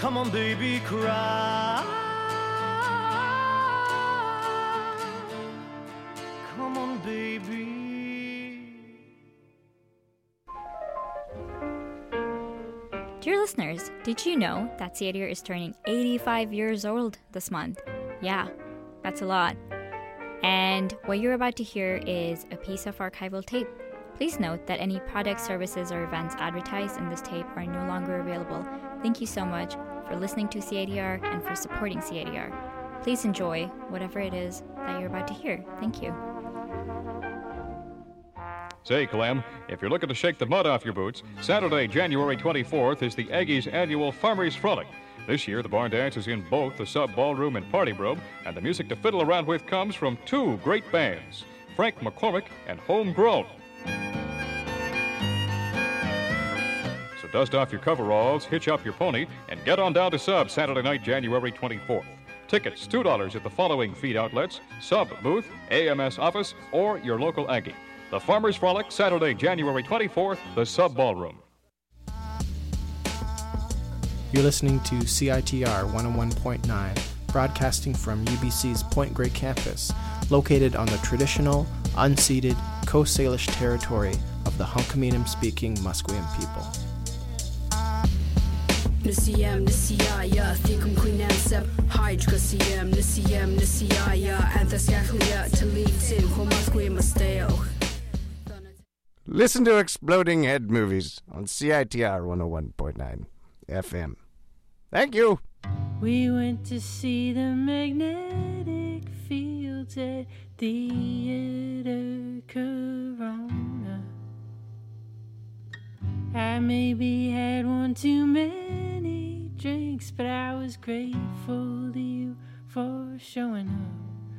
Come on, baby, cry. Come on, baby. Dear listeners, did you know that C I T R is turning eighty-five years old this month? Yeah, that's a lot. And what you're about to hear is a piece of archival tape. Please note that any products, services, or events advertised in this tape are no longer available. Thank you so much for listening to C I T R and for supporting C I T R. Please enjoy whatever it is that you're about to hear. Thank you. Say, Clem, if you're looking to shake the mud off your boots, Saturday, January twenty-fourth is the Aggies' annual Farmers' Frolic. This year, the barn dance is in both the sub ballroom and party room, and the music to fiddle around with comes from two great bands, Frank McCormick and Homegrown. So dust off your coveralls, hitch up your pony, and get on down to sub Saturday night, January twenty-fourth. Tickets two dollars at the following feed outlets, sub booth, A M S office, or your local Aggie. The Farmers' Frolic, Saturday, January twenty-fourth, the Sub Ballroom. You're listening to C I T R one oh one point nine, broadcasting from U B C's Point Grey campus, located on the traditional, unceded, Coast Salish territory of the Hunkamian-speaking Musqueam people. Nusiyam Nusiyaya, Thikum Queenam Sep, Hydra Siyam, Nusiyam Nusiyaya, Anthasyahuya, Talitin, Homasqueam Asteo. Listen to Exploding Head Movies on C I T R one oh one point nine F M. Thank you. We went to see the Magnetic Fields at Theater Corona. I maybe had one too many drinks, but I was grateful to you for showing up.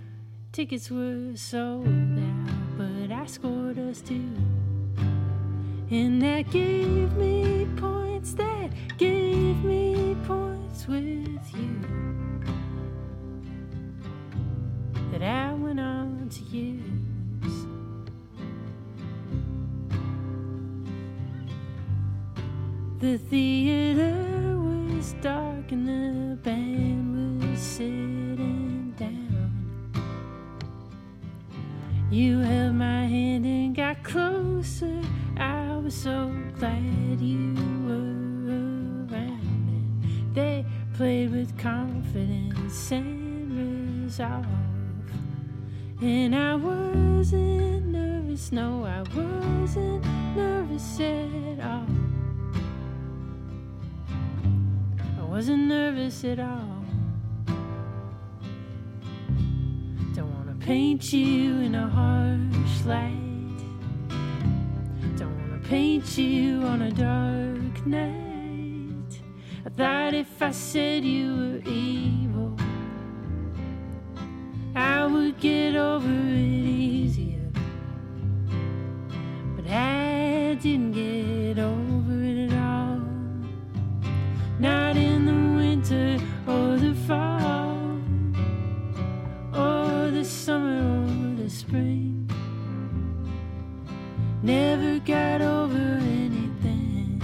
Tickets were sold out, but I scored us two. And that gave me points, that gave me points with you. That I went on to use. The theater was dark and the band was sitting down. You held my hand and got closer. I was so glad you were around. And they played with confidence and resolve. And I wasn't nervous, no, I wasn't nervous at all. I wasn't nervous at all. Don't wanna paint you in a harsh light. Paint you on a dark night. I thought if I said you were evil, I would get over it easier. But I didn't get over it at all. Not in the winter or the fall, or the summer or the spring. Never got over anything.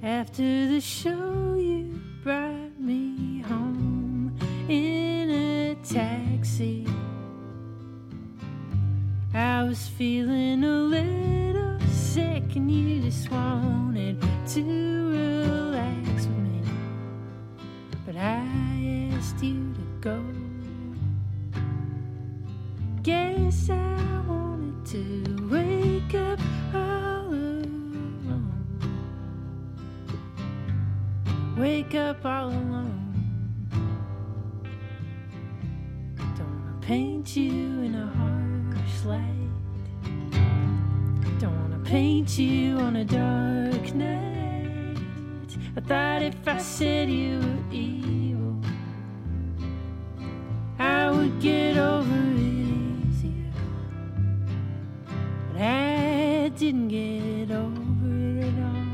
After the show, you brought me home in a taxi. I was feeling a little sick, and you just wanted to relax with me. But I asked you to go. Guess I wanted to wake up all alone. wake up all alone. Don't wanna paint you in a harsh light. Don't wanna paint you on a dark night. I thought if I said you were evil, I would get over it easier. But I didn't get over it at all.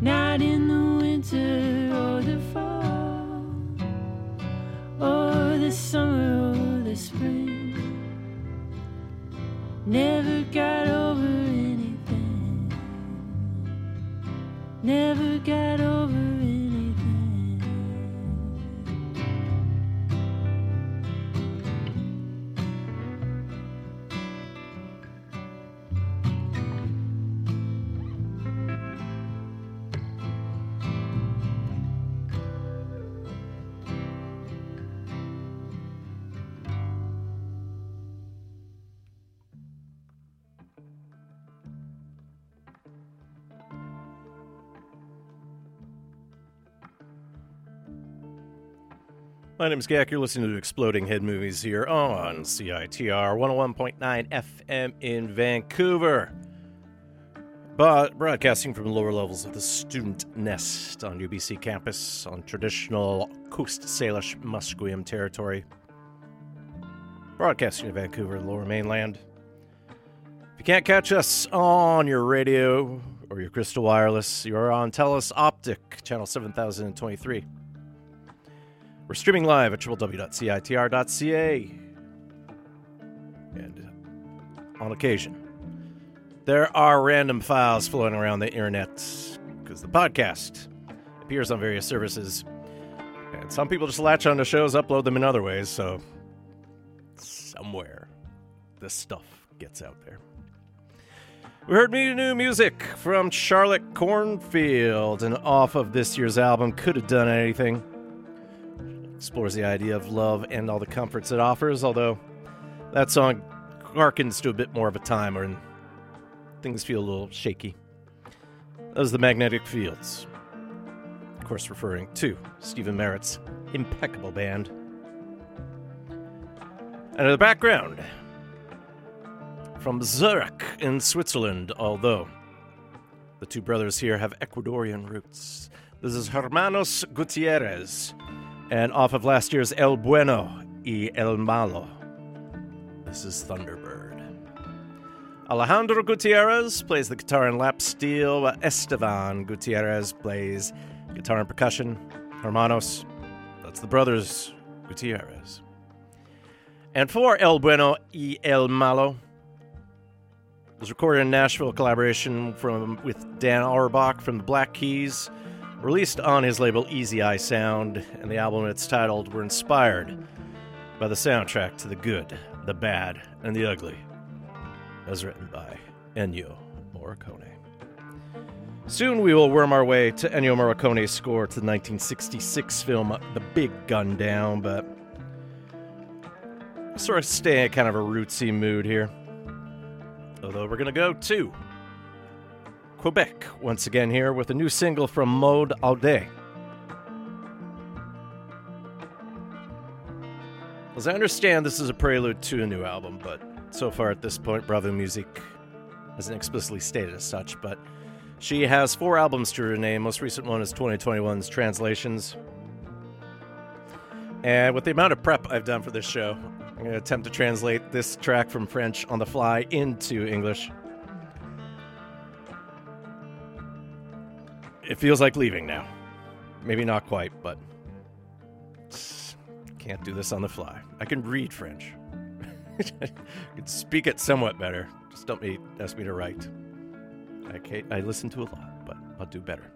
Not in the winter or the fall, or the summer or the spring. Never got over anything. Never got over My name is Gak. You're listening to Exploding Head Movies here on C I T R one oh one point nine F M in Vancouver. But broadcasting from the lower levels of the student nest on U B C campus on traditional Coast Salish Musqueam territory. Broadcasting to Vancouver, Lower Mainland. If you can't catch us on your radio or your crystal wireless, you're on Telus Optic, channel seven thousand twenty-three. We're streaming live at w w w dot c i t r dot c a and on occasion there are random files floating around the internet because the podcast appears on various services and some people just latch onto shows, upload them in other ways, so somewhere this stuff gets out there. We heard new music from Charlotte Cornfield and off of this year's album Could Have Done Anything. Explores the idea of love and all the comforts it offers, although that song harkens to a bit more of a time when things feel a little shaky. That was The Magnetic Fields. Of course, referring to Stephen Merritt's impeccable band. And in the background, from Zurich in Switzerland, although the two brothers here have Ecuadorian roots. This is Hermanos Gutierrez. And off of last year's El Bueno y El Malo, this is Thunderbird. Alejandro Gutierrez plays the guitar and lap steel, while Esteban Gutierrez plays guitar and percussion. Hermanos, that's the brothers Gutierrez. And for El Bueno y El Malo, it was recorded in Nashville, collaboration from with Dan Auerbach from the Black Keys. Released on his label Easy Eye Sound, and the album it's titled were inspired by the soundtrack to The Good, The Bad, and The Ugly, as written by Ennio Morricone. Soon we will worm our way to Ennio Morricone's score to the nineteen sixty-six film The Big Gun Down, but we'll sort of stay in kind of a rootsy mood here. Although we're going to go to Quebec once again here with a new single from Maude Audet. As I understand, this is a prelude to a new album, but so far at this point, Bravo Music hasn't explicitly stated as such, but she has four albums to her name. Most recent one is twenty twenty-one's Translations. And with the amount of prep I've done for this show, I'm going to attempt to translate this track from French on the fly into English. It feels like leaving now. Maybe not quite, but can't do this on the fly. I can read French. I can speak it somewhat better. Just don't be, ask me to write. I can't, I listen to a lot, but I'll do better.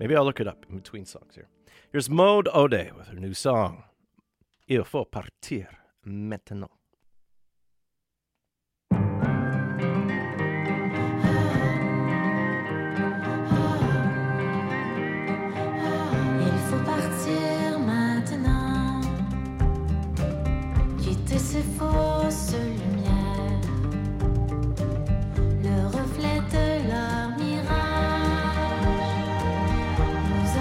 Maybe I'll look it up in between songs here. Here's Maude Audet with her new song, Il faut partir maintenant. Ces fausses lumières, le reflet de leur mirage nous a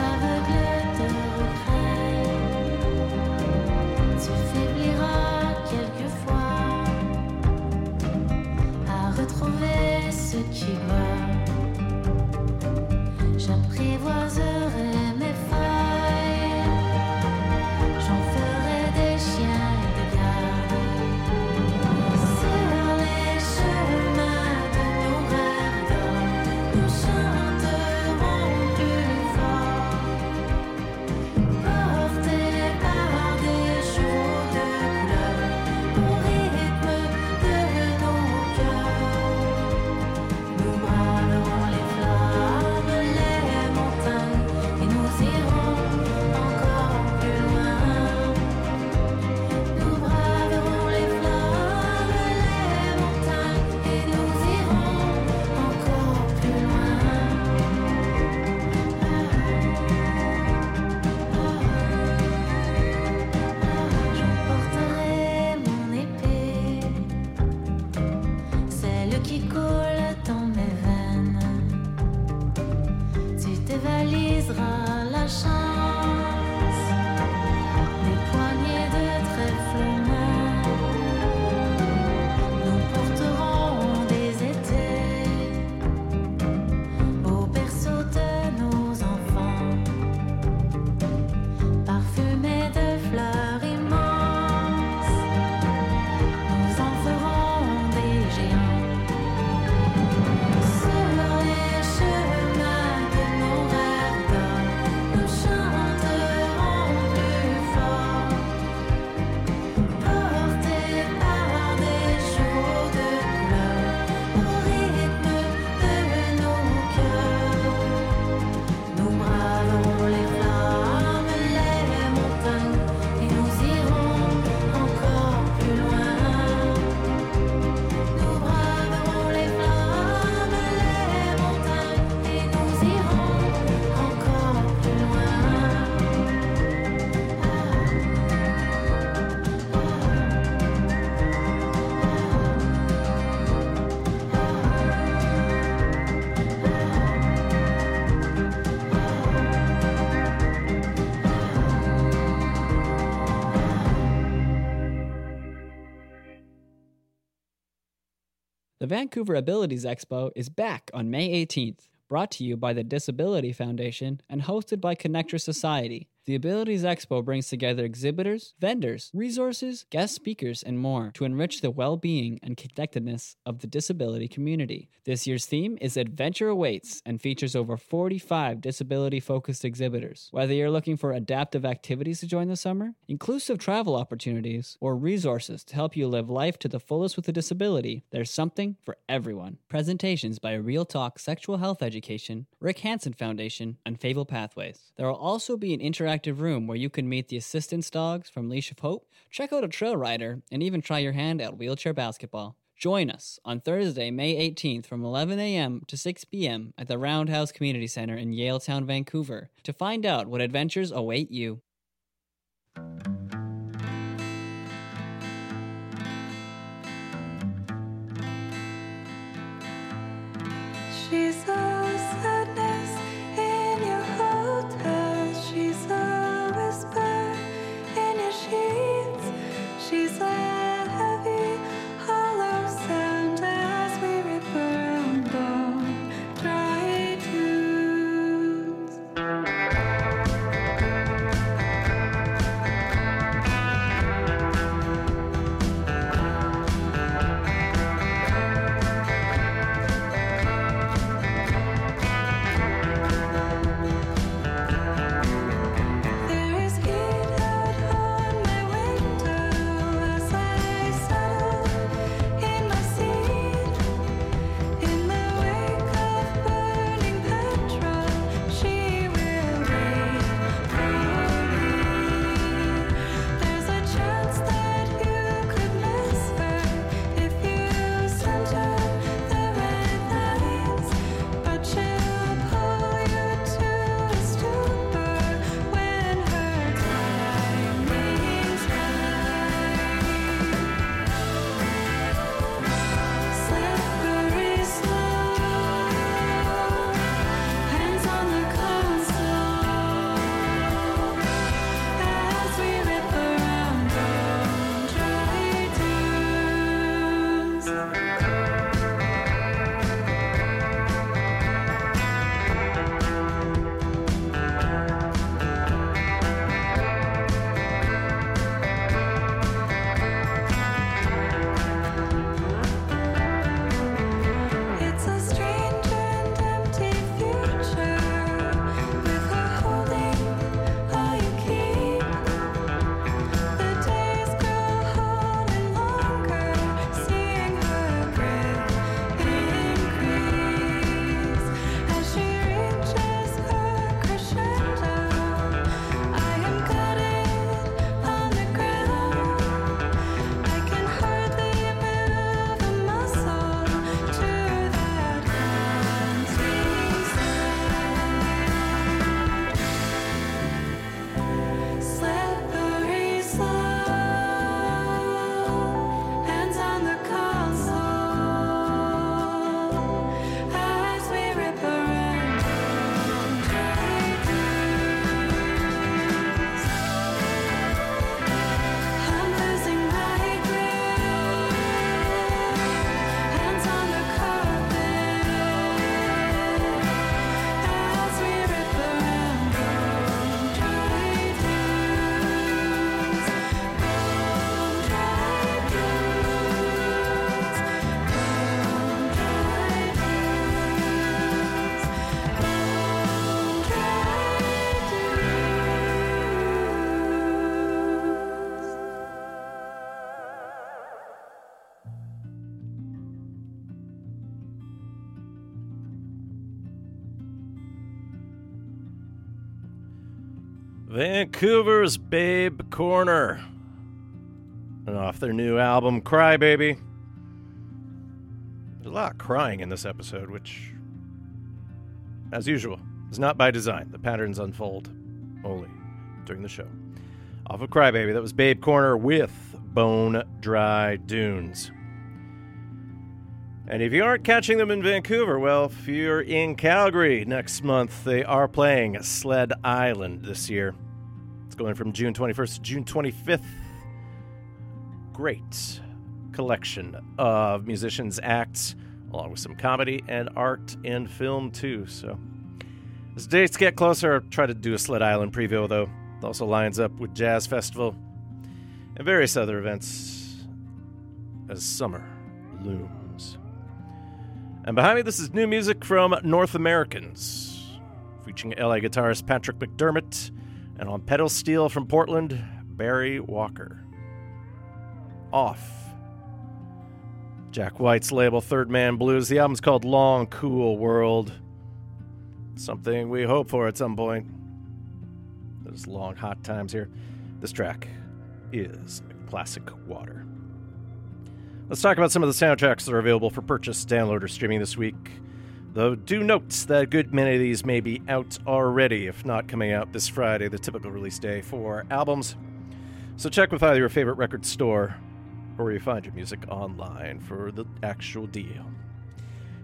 The Vancouver Abilities Expo is back on May eighteenth, brought to you by the Disability Foundation and hosted by Connector Society. The Abilities Expo brings together exhibitors, vendors, resources, guest speakers, and more to enrich the well-being and connectedness of the disability community. This year's theme is Adventure Awaits and features over forty-five disability-focused exhibitors. Whether you're looking for adaptive activities to join the summer, inclusive travel opportunities, or resources to help you live life to the fullest with a disability, there's something for everyone. Presentations by Real Talk Sexual Health Education, Rick Hansen Foundation, and Fable Pathways. There will also be an interactive room where you can meet the assistance dogs from Leash of Hope, check out a trail rider, and even try your hand at wheelchair basketball. Join us on Thursday, May eighteenth from eleven a.m. to six p.m. at the Roundhouse Community Center in Yaletown, Vancouver, to find out what adventures await you. She's a- Vancouver's Babe Corner, and off their new album, Cry Baby. There's a lot of crying in this episode, which, as usual, is not by design. The patterns unfold only during the show. Off of Cry Baby, that was Babe Corner with Bone Dry Dunes. And if you aren't catching them in Vancouver, well, if you're in Calgary next month, they are playing Sled Island this year. It's going from June twenty-first to June twenty-fifth. Great collection of musicians, acts, along with some comedy and art and film, too. So as dates get closer, I'll try to do a Sled Island preview, though. It also lines up with Jazz Festival and various other events as summer looms. And behind me, this is new music from North Americans, featuring L A guitarist Patrick McDermott, and on pedal steel from Portland, Barry Walker. Off Jack White's label, Third Man Blues. The album's called Long Cool World. Something we hope for at some point. Those long, hot times here. This track is Classic Water. Let's talk about some of the soundtracks that are available for purchase, download, or streaming this week. Though do note that a good many of these may be out already, if not coming out this Friday, the typical release day for albums. So check with either your favorite record store or where you find your music online for the actual deal.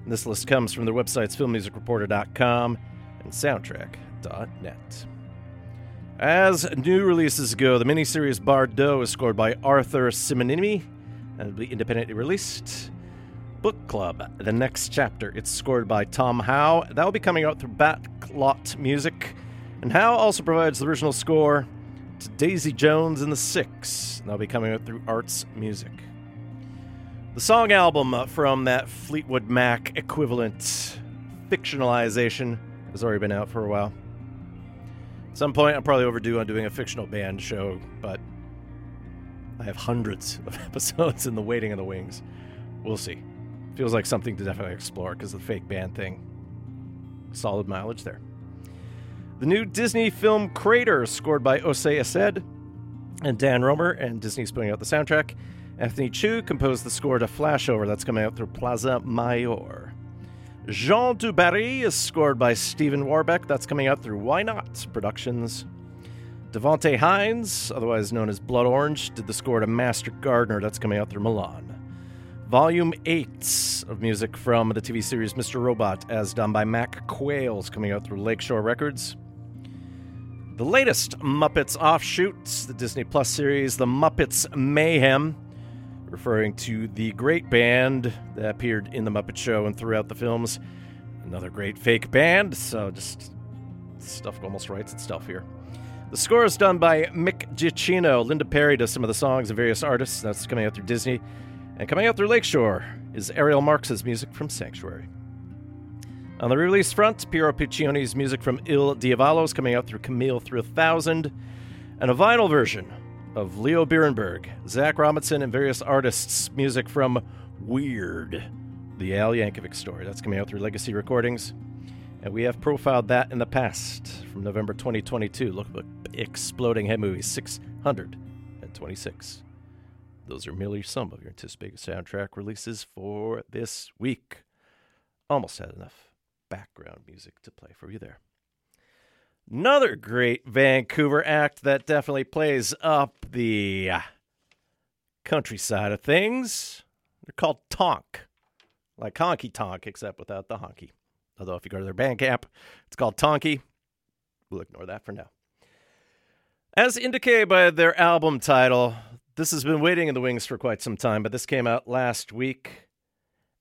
And this list comes from their websites film music reporter dot com and soundtrack dot net. As new releases go, the miniseries Bardot is scored by Arthur Simonini, and it'll be independently released. Book Club, The Next Chapter. It's scored by Tom Howe. That will be coming out through Backlot Music. And Howe also provides the original score to Daisy Jones and the Six. That'll be coming out through Arts Music. The song album from that Fleetwood Mac equivalent fictionalization has already been out for a while. At some point, I'm probably overdue on doing a fictional band show, but I have hundreds of episodes in the waiting in the wings. We'll see. Feels like something to definitely explore because the fake band thing. Solid mileage there. The new Disney film Crater, scored by Osei Assed and Dan Romer, and Disney's putting out the soundtrack. Anthony Chu composed the score to Flashover. That's coming out through Plaza Mayor. Jean du Barry is scored by Stephen Warbeck. That's coming out through Why Not Productions. Devontae Hines, otherwise known as Blood Orange, did the score to Master Gardener. That's coming out through Milan. Volume eight of music from the T V series Mister Robot, as done by Mac Quails, coming out through Lakeshore Records. The latest Muppets offshoots, the Disney Plus series, The Muppets Mayhem, referring to the great band that appeared in The Muppet Show and throughout the films. Another great fake band, so just stuff almost writes itself here. The score is done by Mick Giacchino. Linda Perry does some of the songs of various artists. That's coming out through Disney. And coming out through Lakeshore is Ariel Marx's music from Sanctuary. On the re-release front, Piero Piccioni's music from Il Diavolo is coming out through Camille three thousand. And a vinyl version of Leo Bierenberg, Zach Robinson, and various artists' music from Weird, the Al Yankovic Story. That's coming out through Legacy Recordings. And we have profiled that in the past from November twenty twenty-two. Look at Exploding Head Movies six hundred twenty-six. Those are merely some of your anticipated soundtrack releases for this week. Almost had enough background music to play for you there. Another great Vancouver act that definitely plays up the countryside of things. They're called Tonk. Like Honky Tonk, except without the honky. Although if you go to their Bandcamp, it's called Tonky. We'll ignore that for now. As indicated by their album title, this has been waiting in the wings for quite some time, but this came out last week.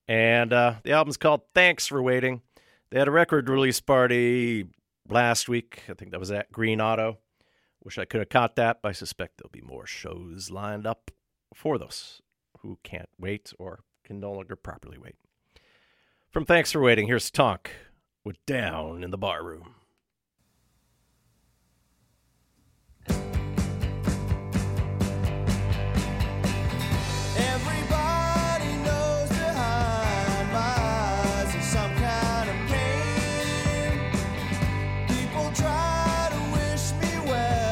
And uh, the album's called Thanks for Waiting. They had a record release party last week. I think that was at Green Auto. Wish I could have caught that, but I suspect there'll be more shows lined up for those who can't wait or can no longer properly wait. From Thanks for Waiting, here's Tonk with Down in the Bar Room. Try to wish me well.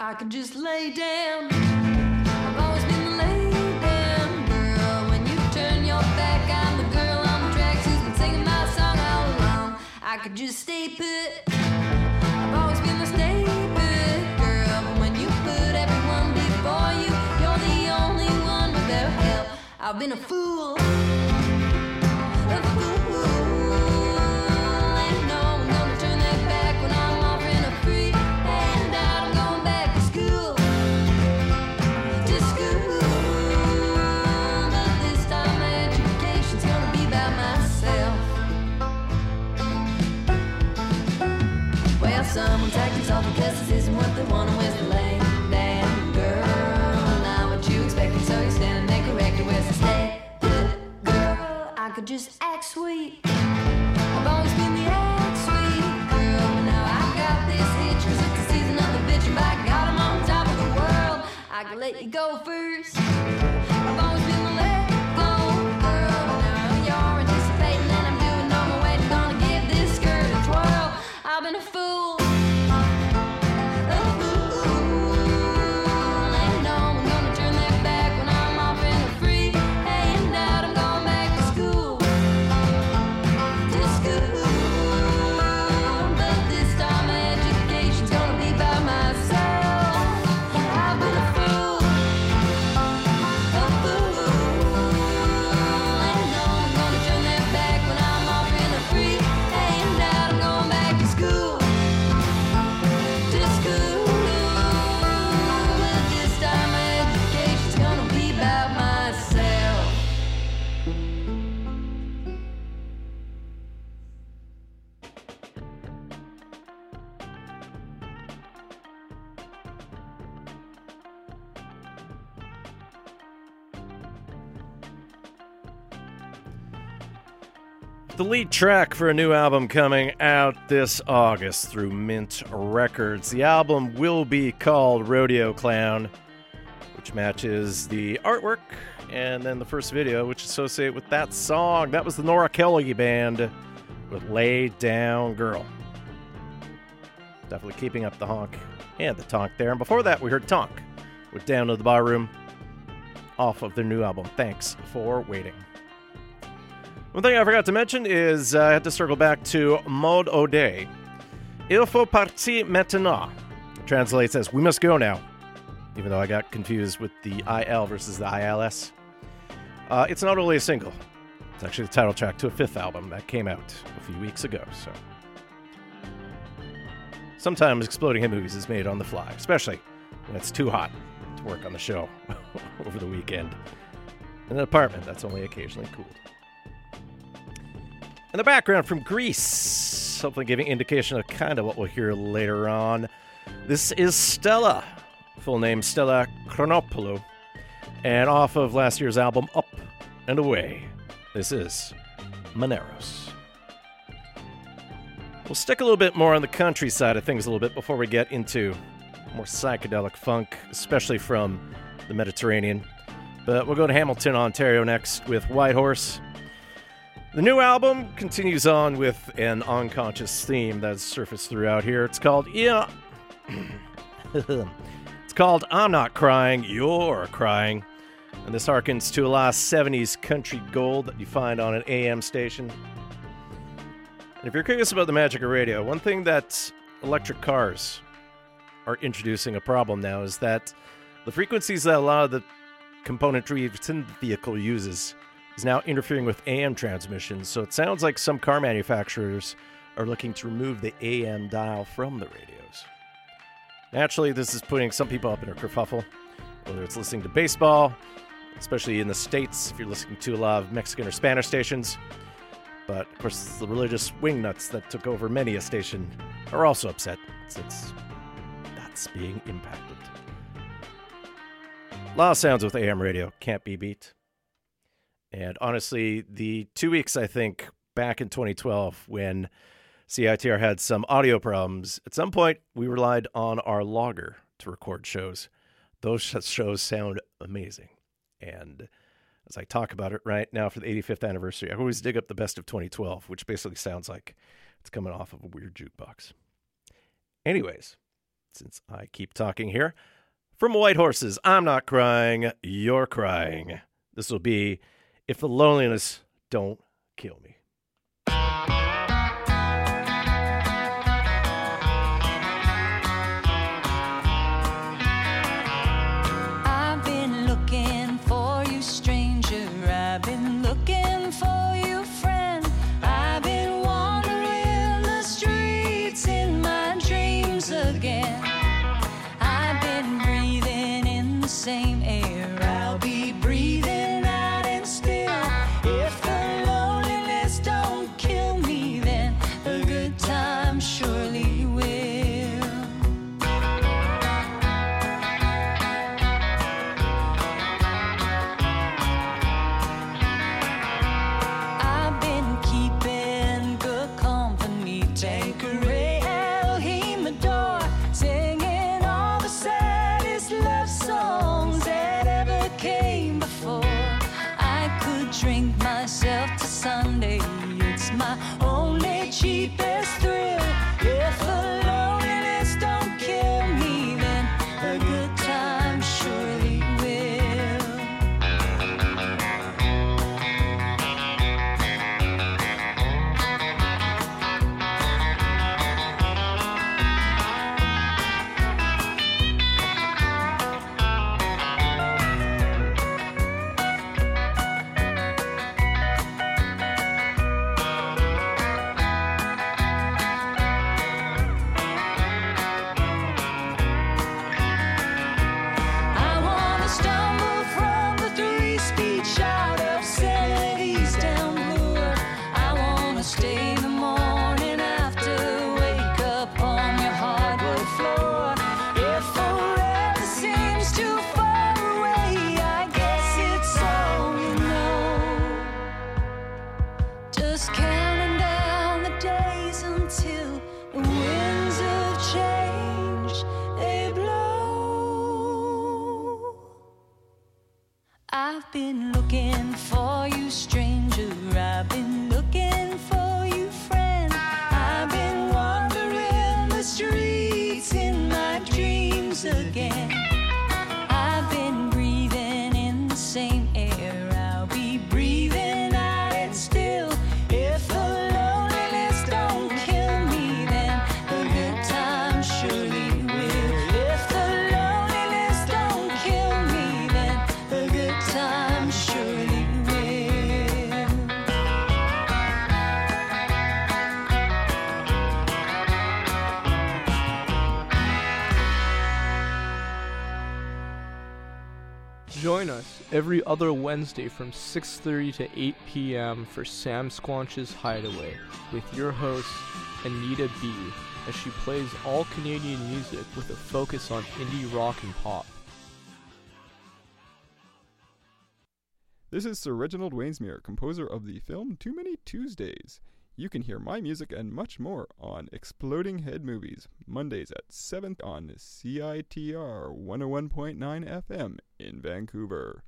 I could just lay down. I've always been laid down, girl. When you turn your back, I'm the girl on the tracks who's been singing my song all along. I could just stay put. I've always been the stay put girl. But when you put everyone before you, you're the only one without help. I've been a fool. Someone's acting soft because this isn't what they want to wear. Lay down, girl. Not what you expected, so you stand and make a record. Where's the stay? Girl, I could just act sweet. I've always been the act sweet girl, but now I got this itch. Cause it's the season of the bitch, and by God, I'm on top of the world. I could let you go first. I've always been the let go girl, but now you're anticipating, and I'm doing no more waiting. Gonna give this skirt a twirl. I've been a fool. The lead track for a new album coming out this August through Mint Records. The album will be called Rodeo Clown, which matches the artwork and then the first video, which is associated with that song. That was the Nora Kelly Band with Lay Down Girl. Definitely keeping up the honk and the tonk there. And before that, we heard Tonk with Down to the Bar Room off of their new album, Thanks for Waiting. One thing I forgot to mention is uh, I had to circle back to Mode O'Day. Il faut partir maintenant. It translates as, we must go now. even though I got confused with the I L versus the I L S. Uh, it's not only a single. It's actually the title track to a fifth album that came out a few weeks ago. So sometimes Exploding Head Movies is made on the fly, especially when it's too hot to work on the show over the weekend in an apartment that's only occasionally cooled. In the background from Greece, something giving indication of kind of what we'll hear later on. This is Stella, full name Stella Chronopoulou, and off of last year's album Up and Away, this is Moneros. We'll stick a little bit more on the country side of things a little bit before we get into more psychedelic funk, especially from the Mediterranean. But we'll go to Hamilton, Ontario next with Whitehorse. The new album continues on with an unconscious theme that's surfaced throughout here. It's called Yeah. It's called I'm Not Crying, You're Crying. And this harkens to a lot of seventies country gold that you find on an A M station. And if you're curious about the magic of radio, one thing that electric cars are introducing a problem now is that the frequencies that a lot of the componentry within the vehicle uses is now interfering with A M transmissions, so it sounds like some car manufacturers are looking to remove the A M dial from the radios. Naturally, this is putting some people up in a kerfuffle, whether it's listening to baseball, especially in the States, if you're listening to a lot of Mexican or Spanish stations. But, of course, the religious wingnuts that took over many a station are also upset, since that's being impacted. A lot of sounds with A M radio can't be beat. And honestly, the two weeks, I think, back in twenty twelve when C I T R had some audio problems, at some point we relied on our logger to record shows. Those shows sound amazing. And as I talk about it right now for the eighty-fifth anniversary, I always dig up the best of twenty twelve, which basically sounds like it's coming off of a weird jukebox. Anyways, since I keep talking here, from Whitehorse's I'm Not Crying, You're Crying. This will be If the Loneliness Don't Kill Me. I've been looking for you, stranger. I've been looking for you, friend. I've been wandering the streets in my dreams again. I've been breathing in the same air. I'll be breathing. Don't Join us every other Wednesday from six thirty to eight p.m. for Sam Squanch's Hideaway with your host, Anita B, as she plays all Canadian music with a focus on indie rock and pop. This is Sir Reginald Wainsmere, composer of the film Too Many Tuesdays. You can hear my music and much more on Exploding Head Movies, Mondays at seven on C I T R one oh one point nine F M in Vancouver.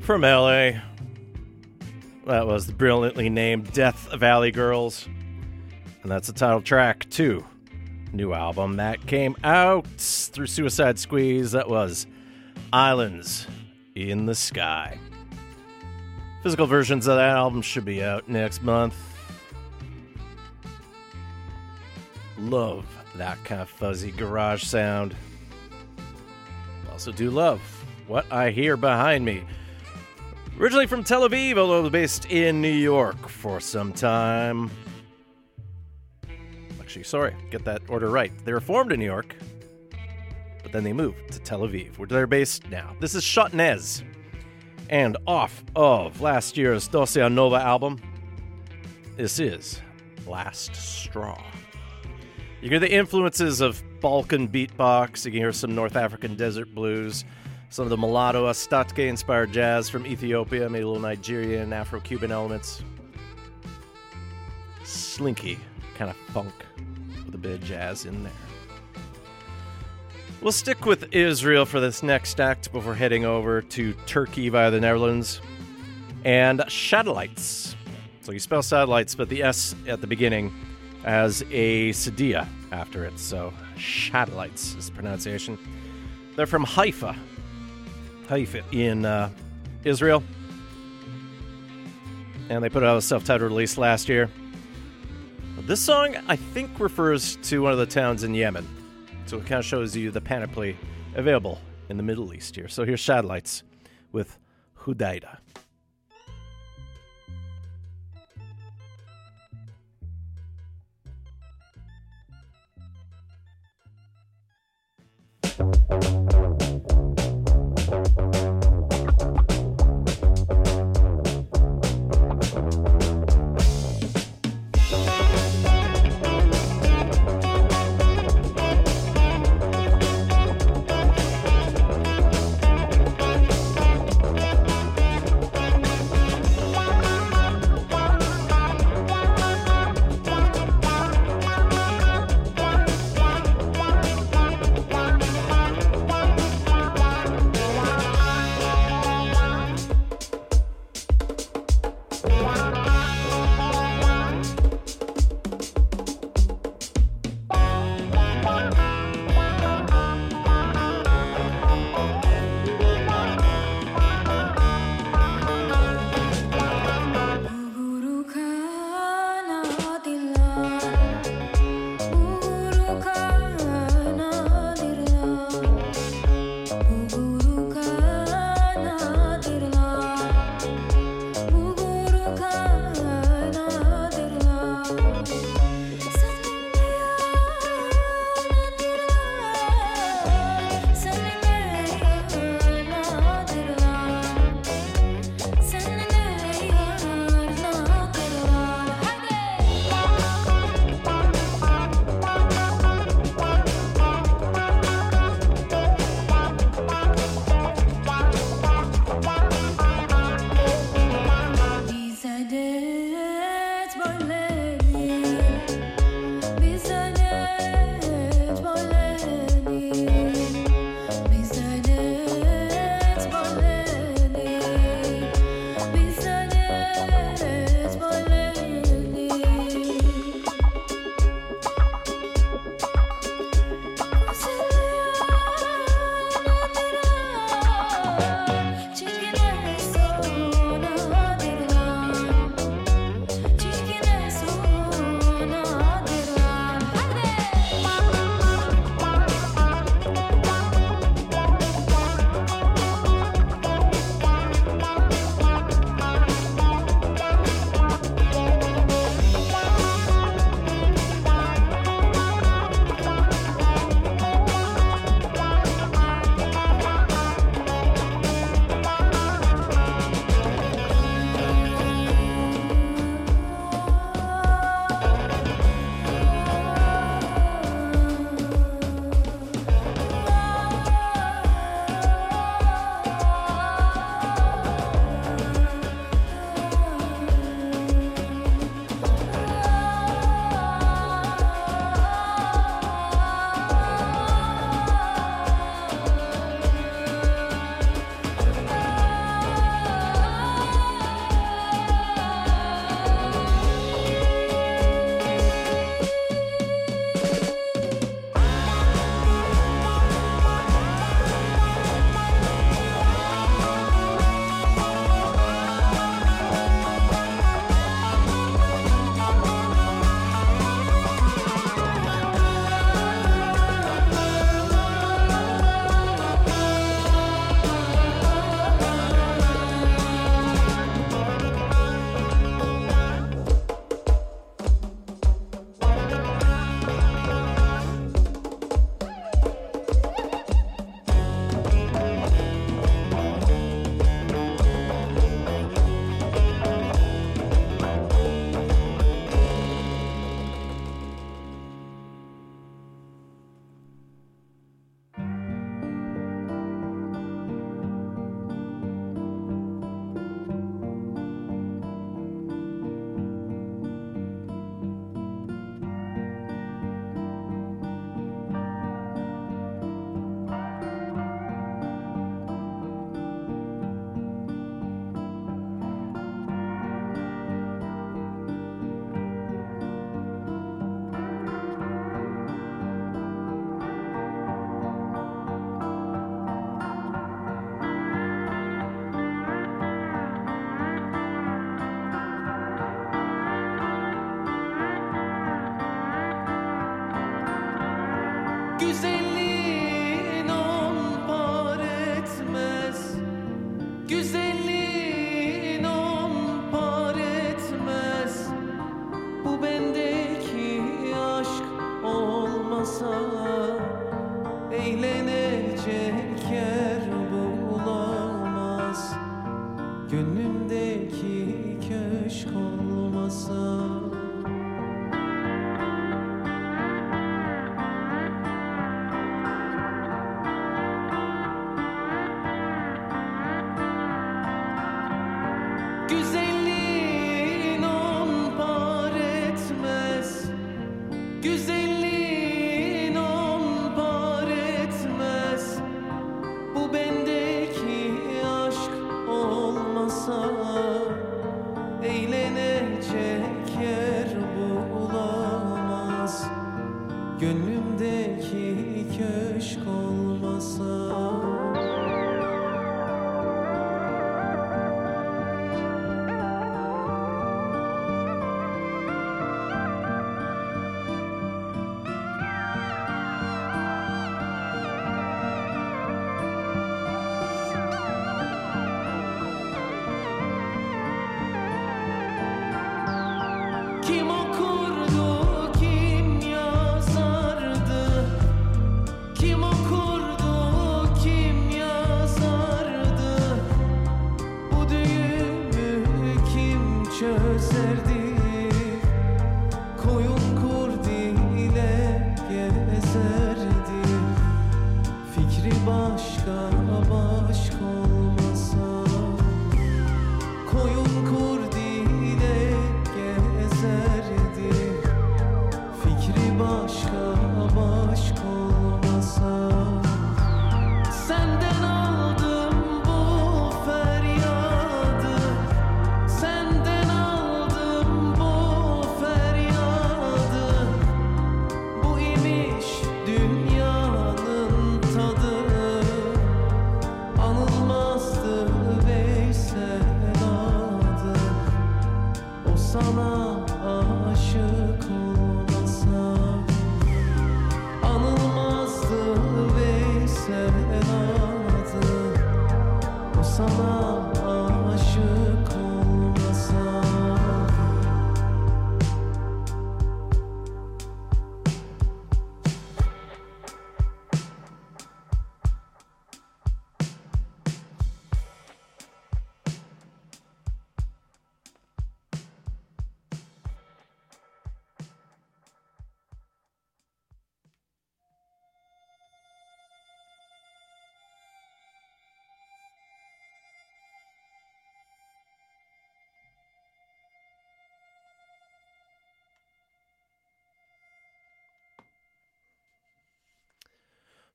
From L A, that was the brilliantly named Death Valley Girls, and that's the title track to new album that came out through Suicide Squeeze. That was Islands in the Sky. Physical versions of that album should be out next month. Love that kind of fuzzy garage sound. Also do love what I hear behind me. Originally from Tel Aviv, although based in New York for some time. Actually, sorry, get that order right. They were formed in New York, but then they moved to Tel Aviv, where they're based now. This is Shotnez, and off of last year's Dosia Nova album, this is Last Straw. You hear the influences of Balkan beatbox, you can hear some North African desert blues, some of the mulatto Astatke-inspired jazz from Ethiopia, maybe a little Nigerian, Afro-Cuban elements. Slinky kind of funk with a bit of jazz in there. We'll stick with Israel for this next act before heading over to Turkey via the Netherlands. And Satellites. So you spell satellites, but the S at the beginning has a cedilla after it. So Satellites is the pronunciation. They're from Haifa. Haifa in uh, Israel. And they put out a self-titled release last year. This song, I think, refers to one of the towns in Yemen. So it kind of shows you the panoply available in the Middle East here. So here's Shadlights with Hudaydah. Bye.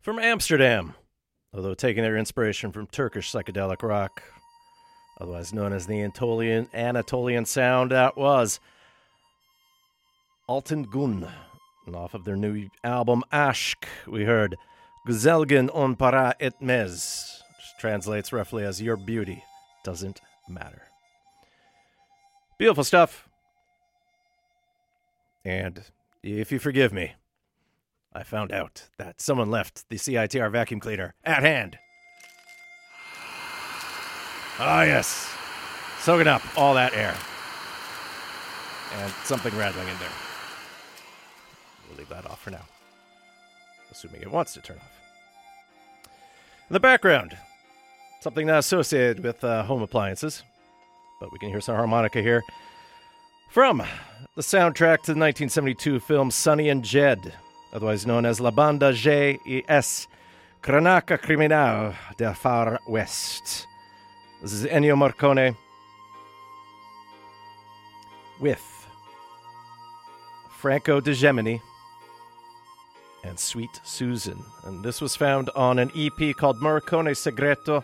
From Amsterdam, although taking their inspiration from Turkish psychedelic rock, otherwise known as the Anatolian, Anatolian sound, that was Altın Gün. And off of their new album, Aşk, we heard Güzel Gün On Para Etmez, which translates roughly as Your Beauty Doesn't Matter. Beautiful stuff. And if you forgive me, I found out that someone left the C I T R vacuum cleaner at hand. Ah, yes. Soaking up all that air. And something rattling in there. We'll leave that off for now. Assuming it wants to turn off. In the background, something not associated with uh, home appliances. But we can hear some harmonica here. From the soundtrack to the nineteen seventy-two film Sonny and Jed, otherwise known as La Banda G E S, Cronaca Criminal del Far West. This is Ennio Morricone with Franco de Gemini and Sweet Susan. And this was found on an E P called Morricone Segreto,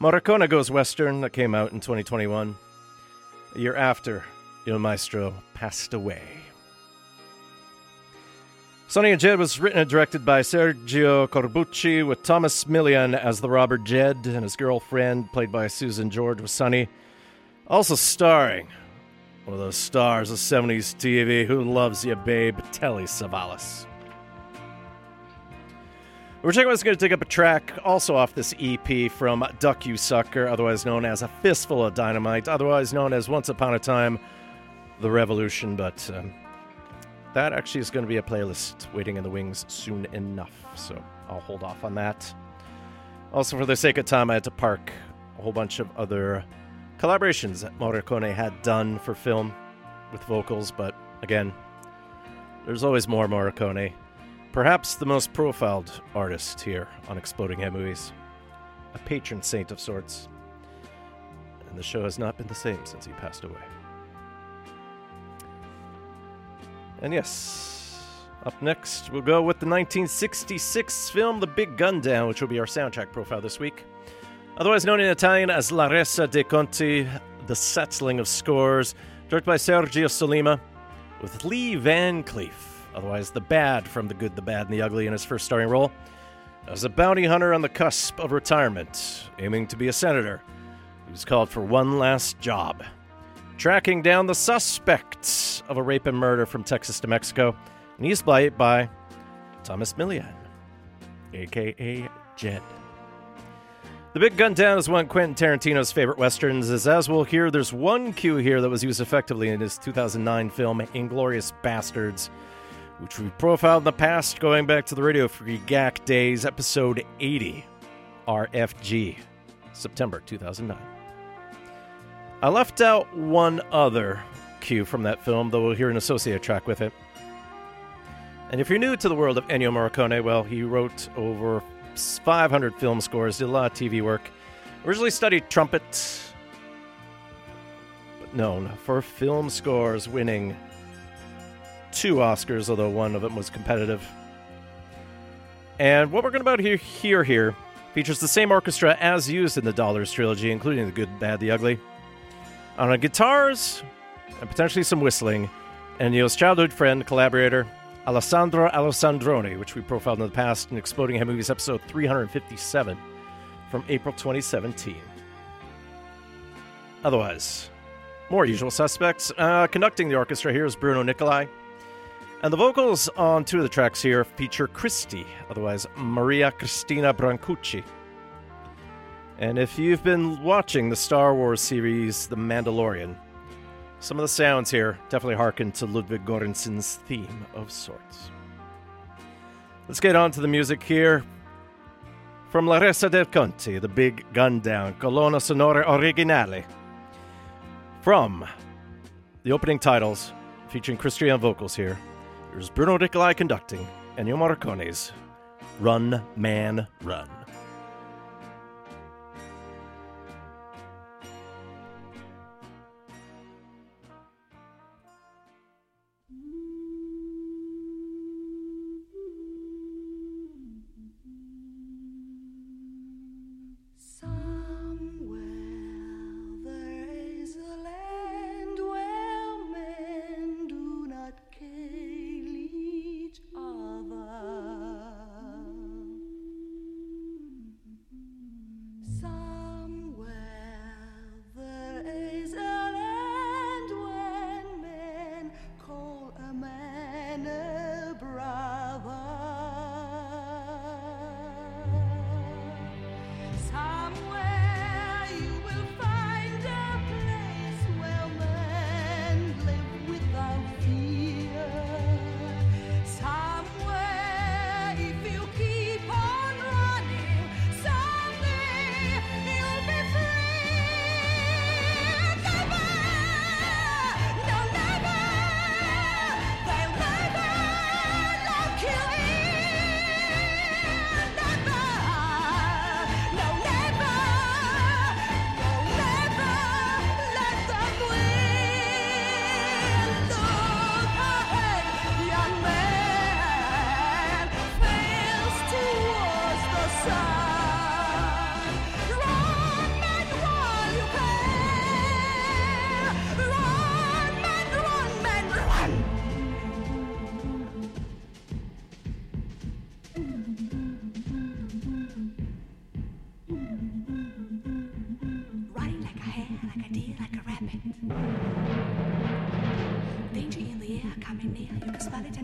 Morricone Goes Western, that came out in twenty twenty-one, a year after Il Maestro passed away. Sonny and Jed was written and directed by Sergio Corbucci, with Thomas Milian as the robber Jed and his girlfriend, played by Susan George, with Sonny. Also starring one of those stars of seventies T V, Who Loves Ya Babe, Telly Savalas. We're just going to dig up a track also off this E P from Duck You Sucker, otherwise known as A Fistful of Dynamite, otherwise known as Once Upon a Time, The Revolution. But um, that actually is going to be a playlist waiting in the wings soon enough, so I'll hold off on that. Also, for the sake of time, I had to park a whole bunch of other collaborations that Morricone had done for film with vocals, but again, there's always more Morricone. Perhaps the most profiled artist here on Exploding Head Movies. A patron saint of sorts. And the show has not been the same since he passed away. And yes, up next we'll go with the nineteen sixty-six film The Big Gun Down, which will be our soundtrack profile this week. Otherwise known in Italian as La Resa dei Conti, The Settling of Scores, directed by Sergio Solima, with Lee Van Cleef. Otherwise, the Bad from The Good, the Bad, and the Ugly in his first starring role as a bounty hunter on the cusp of retirement, aiming to be a senator, who's called for one last job, tracking down the suspects of a rape and murder from Texas to Mexico, and he's played by Thomas Milian, a k a. Jed. The Big Gun Down is one of Quentin Tarantino's favorite westerns, as as we'll hear, there's one cue here that was used effectively in his two thousand nine film Inglourious Bastards, which we profiled in the past, going back to the Radio Free G A C days, episode eighty, R F G, September two thousand nine. I left out one other cue from that film, though we'll hear an associated track with it. And if you're new to the world of Ennio Morricone, well, he wrote over five hundred film scores, did a lot of T V work, originally studied trumpet, but known for film scores, winning two Oscars, although one of them was competitive. And what we're going to about hear, hear here features the same orchestra as used in the Dollars trilogy, including The Good, Bad, the Ugly. On guitars, and potentially some whistling, and Neil's childhood friend, collaborator, Alessandro Alessandroni, which we profiled in the past in Exploding Head Movies episode three fifty-seven from April twenty seventeen. Otherwise, more usual suspects. Uh, conducting the orchestra here is Bruno Nicolai. And the vocals on two of the tracks here feature Christy, otherwise Maria Cristina Brancucci. And if you've been watching the Star Wars series The Mandalorian, some of the sounds here definitely harken to Ludwig Göransson's theme of sorts. Let's get on to the music here. From La Resa dei Conti, The Big Gun Down, Colonna Sonora Originale. From the opening titles, featuring Christy on vocals here, here's Bruno Nicolai conducting Ennio Morricone's Run, Man, Run.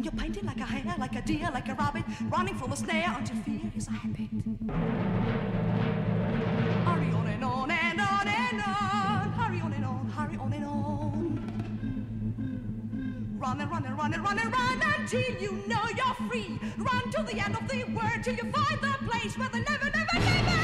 and you're painted like a hare, like a deer, like a rabbit, running from a snare until fear is a habit. Hurry on and on and on and on, hurry on and on, hurry on and on. Run and run and run and run and run until you know you're free. Run to the end of the world till you find the place where the never, never, never.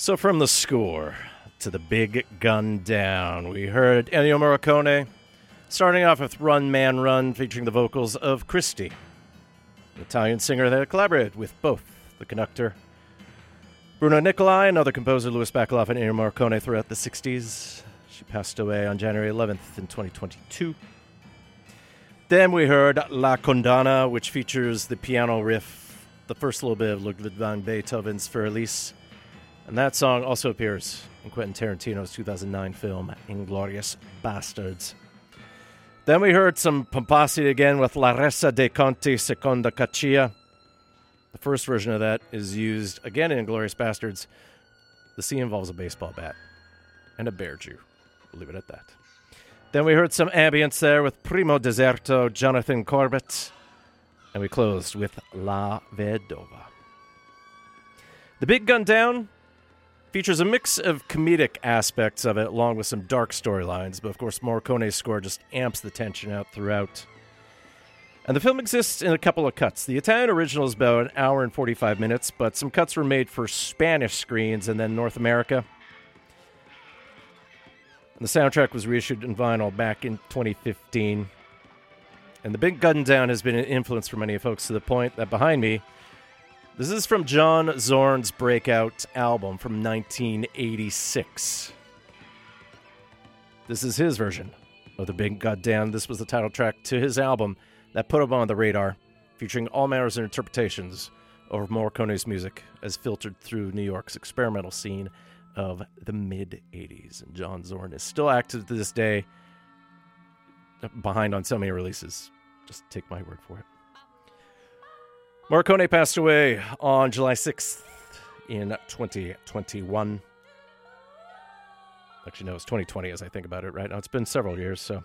So from the score to the big gun down, we heard Ennio Morricone, starting off with Run Man Run, featuring the vocals of Christy, an Italian singer that collaborated with both the Conductor, Bruno Nicolai, and other composer Louis Bacalov and Ennio Morricone throughout the sixties. She passed away on January eleventh in twenty twenty-two. Then we heard La Condanna, which features the piano riff, the first little bit of Ludwig van Beethoven's Für Elise. And that song also appears in Quentin Tarantino's two thousand nine film Inglorious Bastards. Then we heard some pomposity again with La Resa dei Conti Seconda Caccia. The first version of that is used again in Inglorious Bastards. The sea involves a baseball bat and a bear Jew. We'll leave it at that. Then we heard some ambience there with Primo Deserto, Jonathan Corbett. And we closed with La Vedova. The Big Gun Down features a mix of comedic aspects of it, along with some dark storylines, but of course Morricone's score just amps the tension out throughout. And the film exists in a couple of cuts. The Italian original is about an hour and forty-five minutes, but some cuts were made for Spanish screens and then North America. And the soundtrack was reissued in vinyl back in twenty fifteen. And The Big Gun Down has been an influence for many folks, to the point that behind me, this is from John Zorn's breakout album from nineteen eighty-six. This is his version of The Big Goddamn. This was the title track to his album that put him on the radar, featuring all manners of interpretations of Morricone's music as filtered through New York's experimental scene of the mid-eighties. And John Zorn is still active to this day, behind on so many releases. Just take my word for it. Morricone passed away on July sixth in twenty twenty-one. Actually, no, it's twenty twenty as I think about it right now. It's been several years, so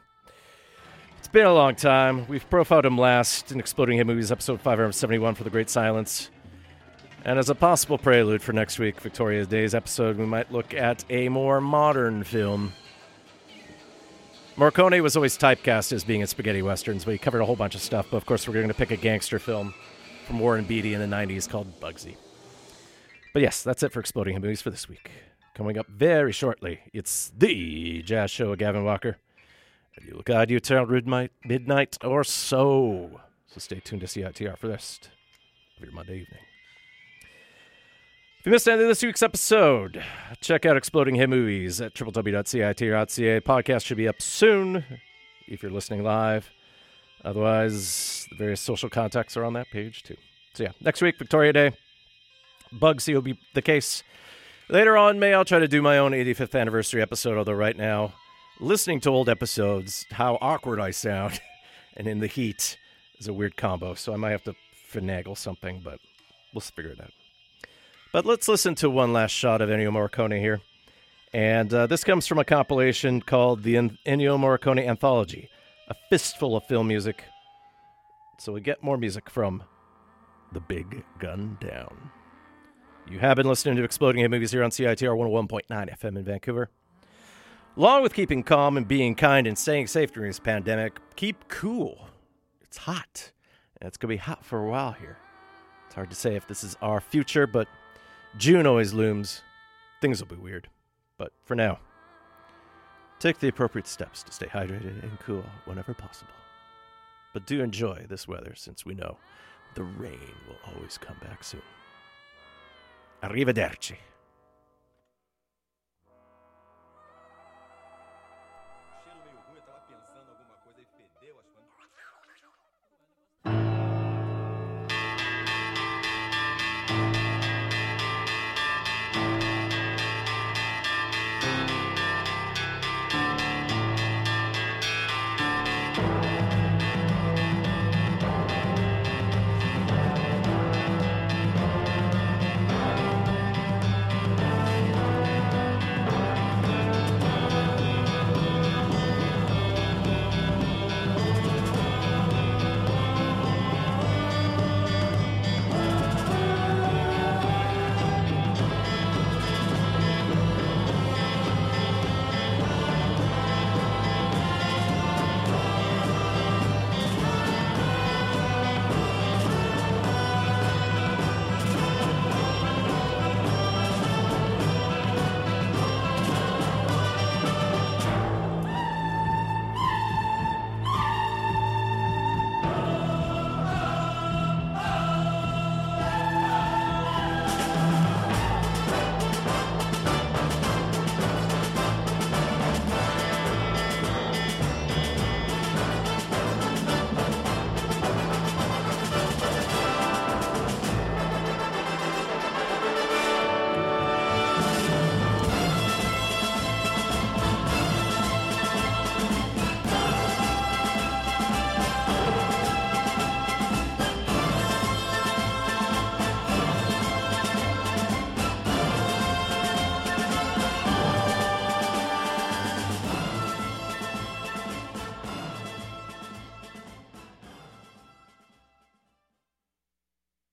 it's been a long time. We've profiled him last in Exploding Head Movies, episode five seventy-one for The Great Silence. And as a possible prelude for next week, Victoria's Days episode, we might look at a more modern film. Morricone was always typecast as being in spaghetti westerns, but he covered a whole bunch of stuff. But of course, we're going to pick a gangster film from Warren Beatty in the nineties called Bugsy. But yes, that's it for Exploding Head Movies for this week. Coming up very shortly, it's The Jazz Show with Gavin Walker. And you'll guide you till midnight or so. So stay tuned to C I T R for the rest of your Monday evening. If you missed any of this week's episode, check out Exploding Head Movies at w w w dot c i t r dot c a. Podcast should be up soon if you're listening live. Otherwise, the various social contacts are on that page, too. So, yeah, next week, Victoria Day. Bugsy will be the case. Later on, May, I'll try to do my own eighty-fifth anniversary episode, although right now, listening to old episodes, how awkward I sound, and in the heat is a weird combo, so I might have to finagle something, but we'll figure it out. But let's listen to one last shot of Ennio Morricone here, and uh, this comes from a compilation called the en- Ennio Morricone Anthology, a fistful of film music. So we get more music from The Big Gun Down. You have been listening to Exploding Head Movies here on C I T R one oh one point nine F M in Vancouver. Along with keeping calm and being kind and staying safe during this pandemic, keep cool. It's hot. And it's going to be hot for a while here. It's hard to say if this is our future, but June always looms. Things will be weird. But for now, take the appropriate steps to stay hydrated and cool whenever possible. But do enjoy this weather, since we know the rain will always come back soon. Arrivederci.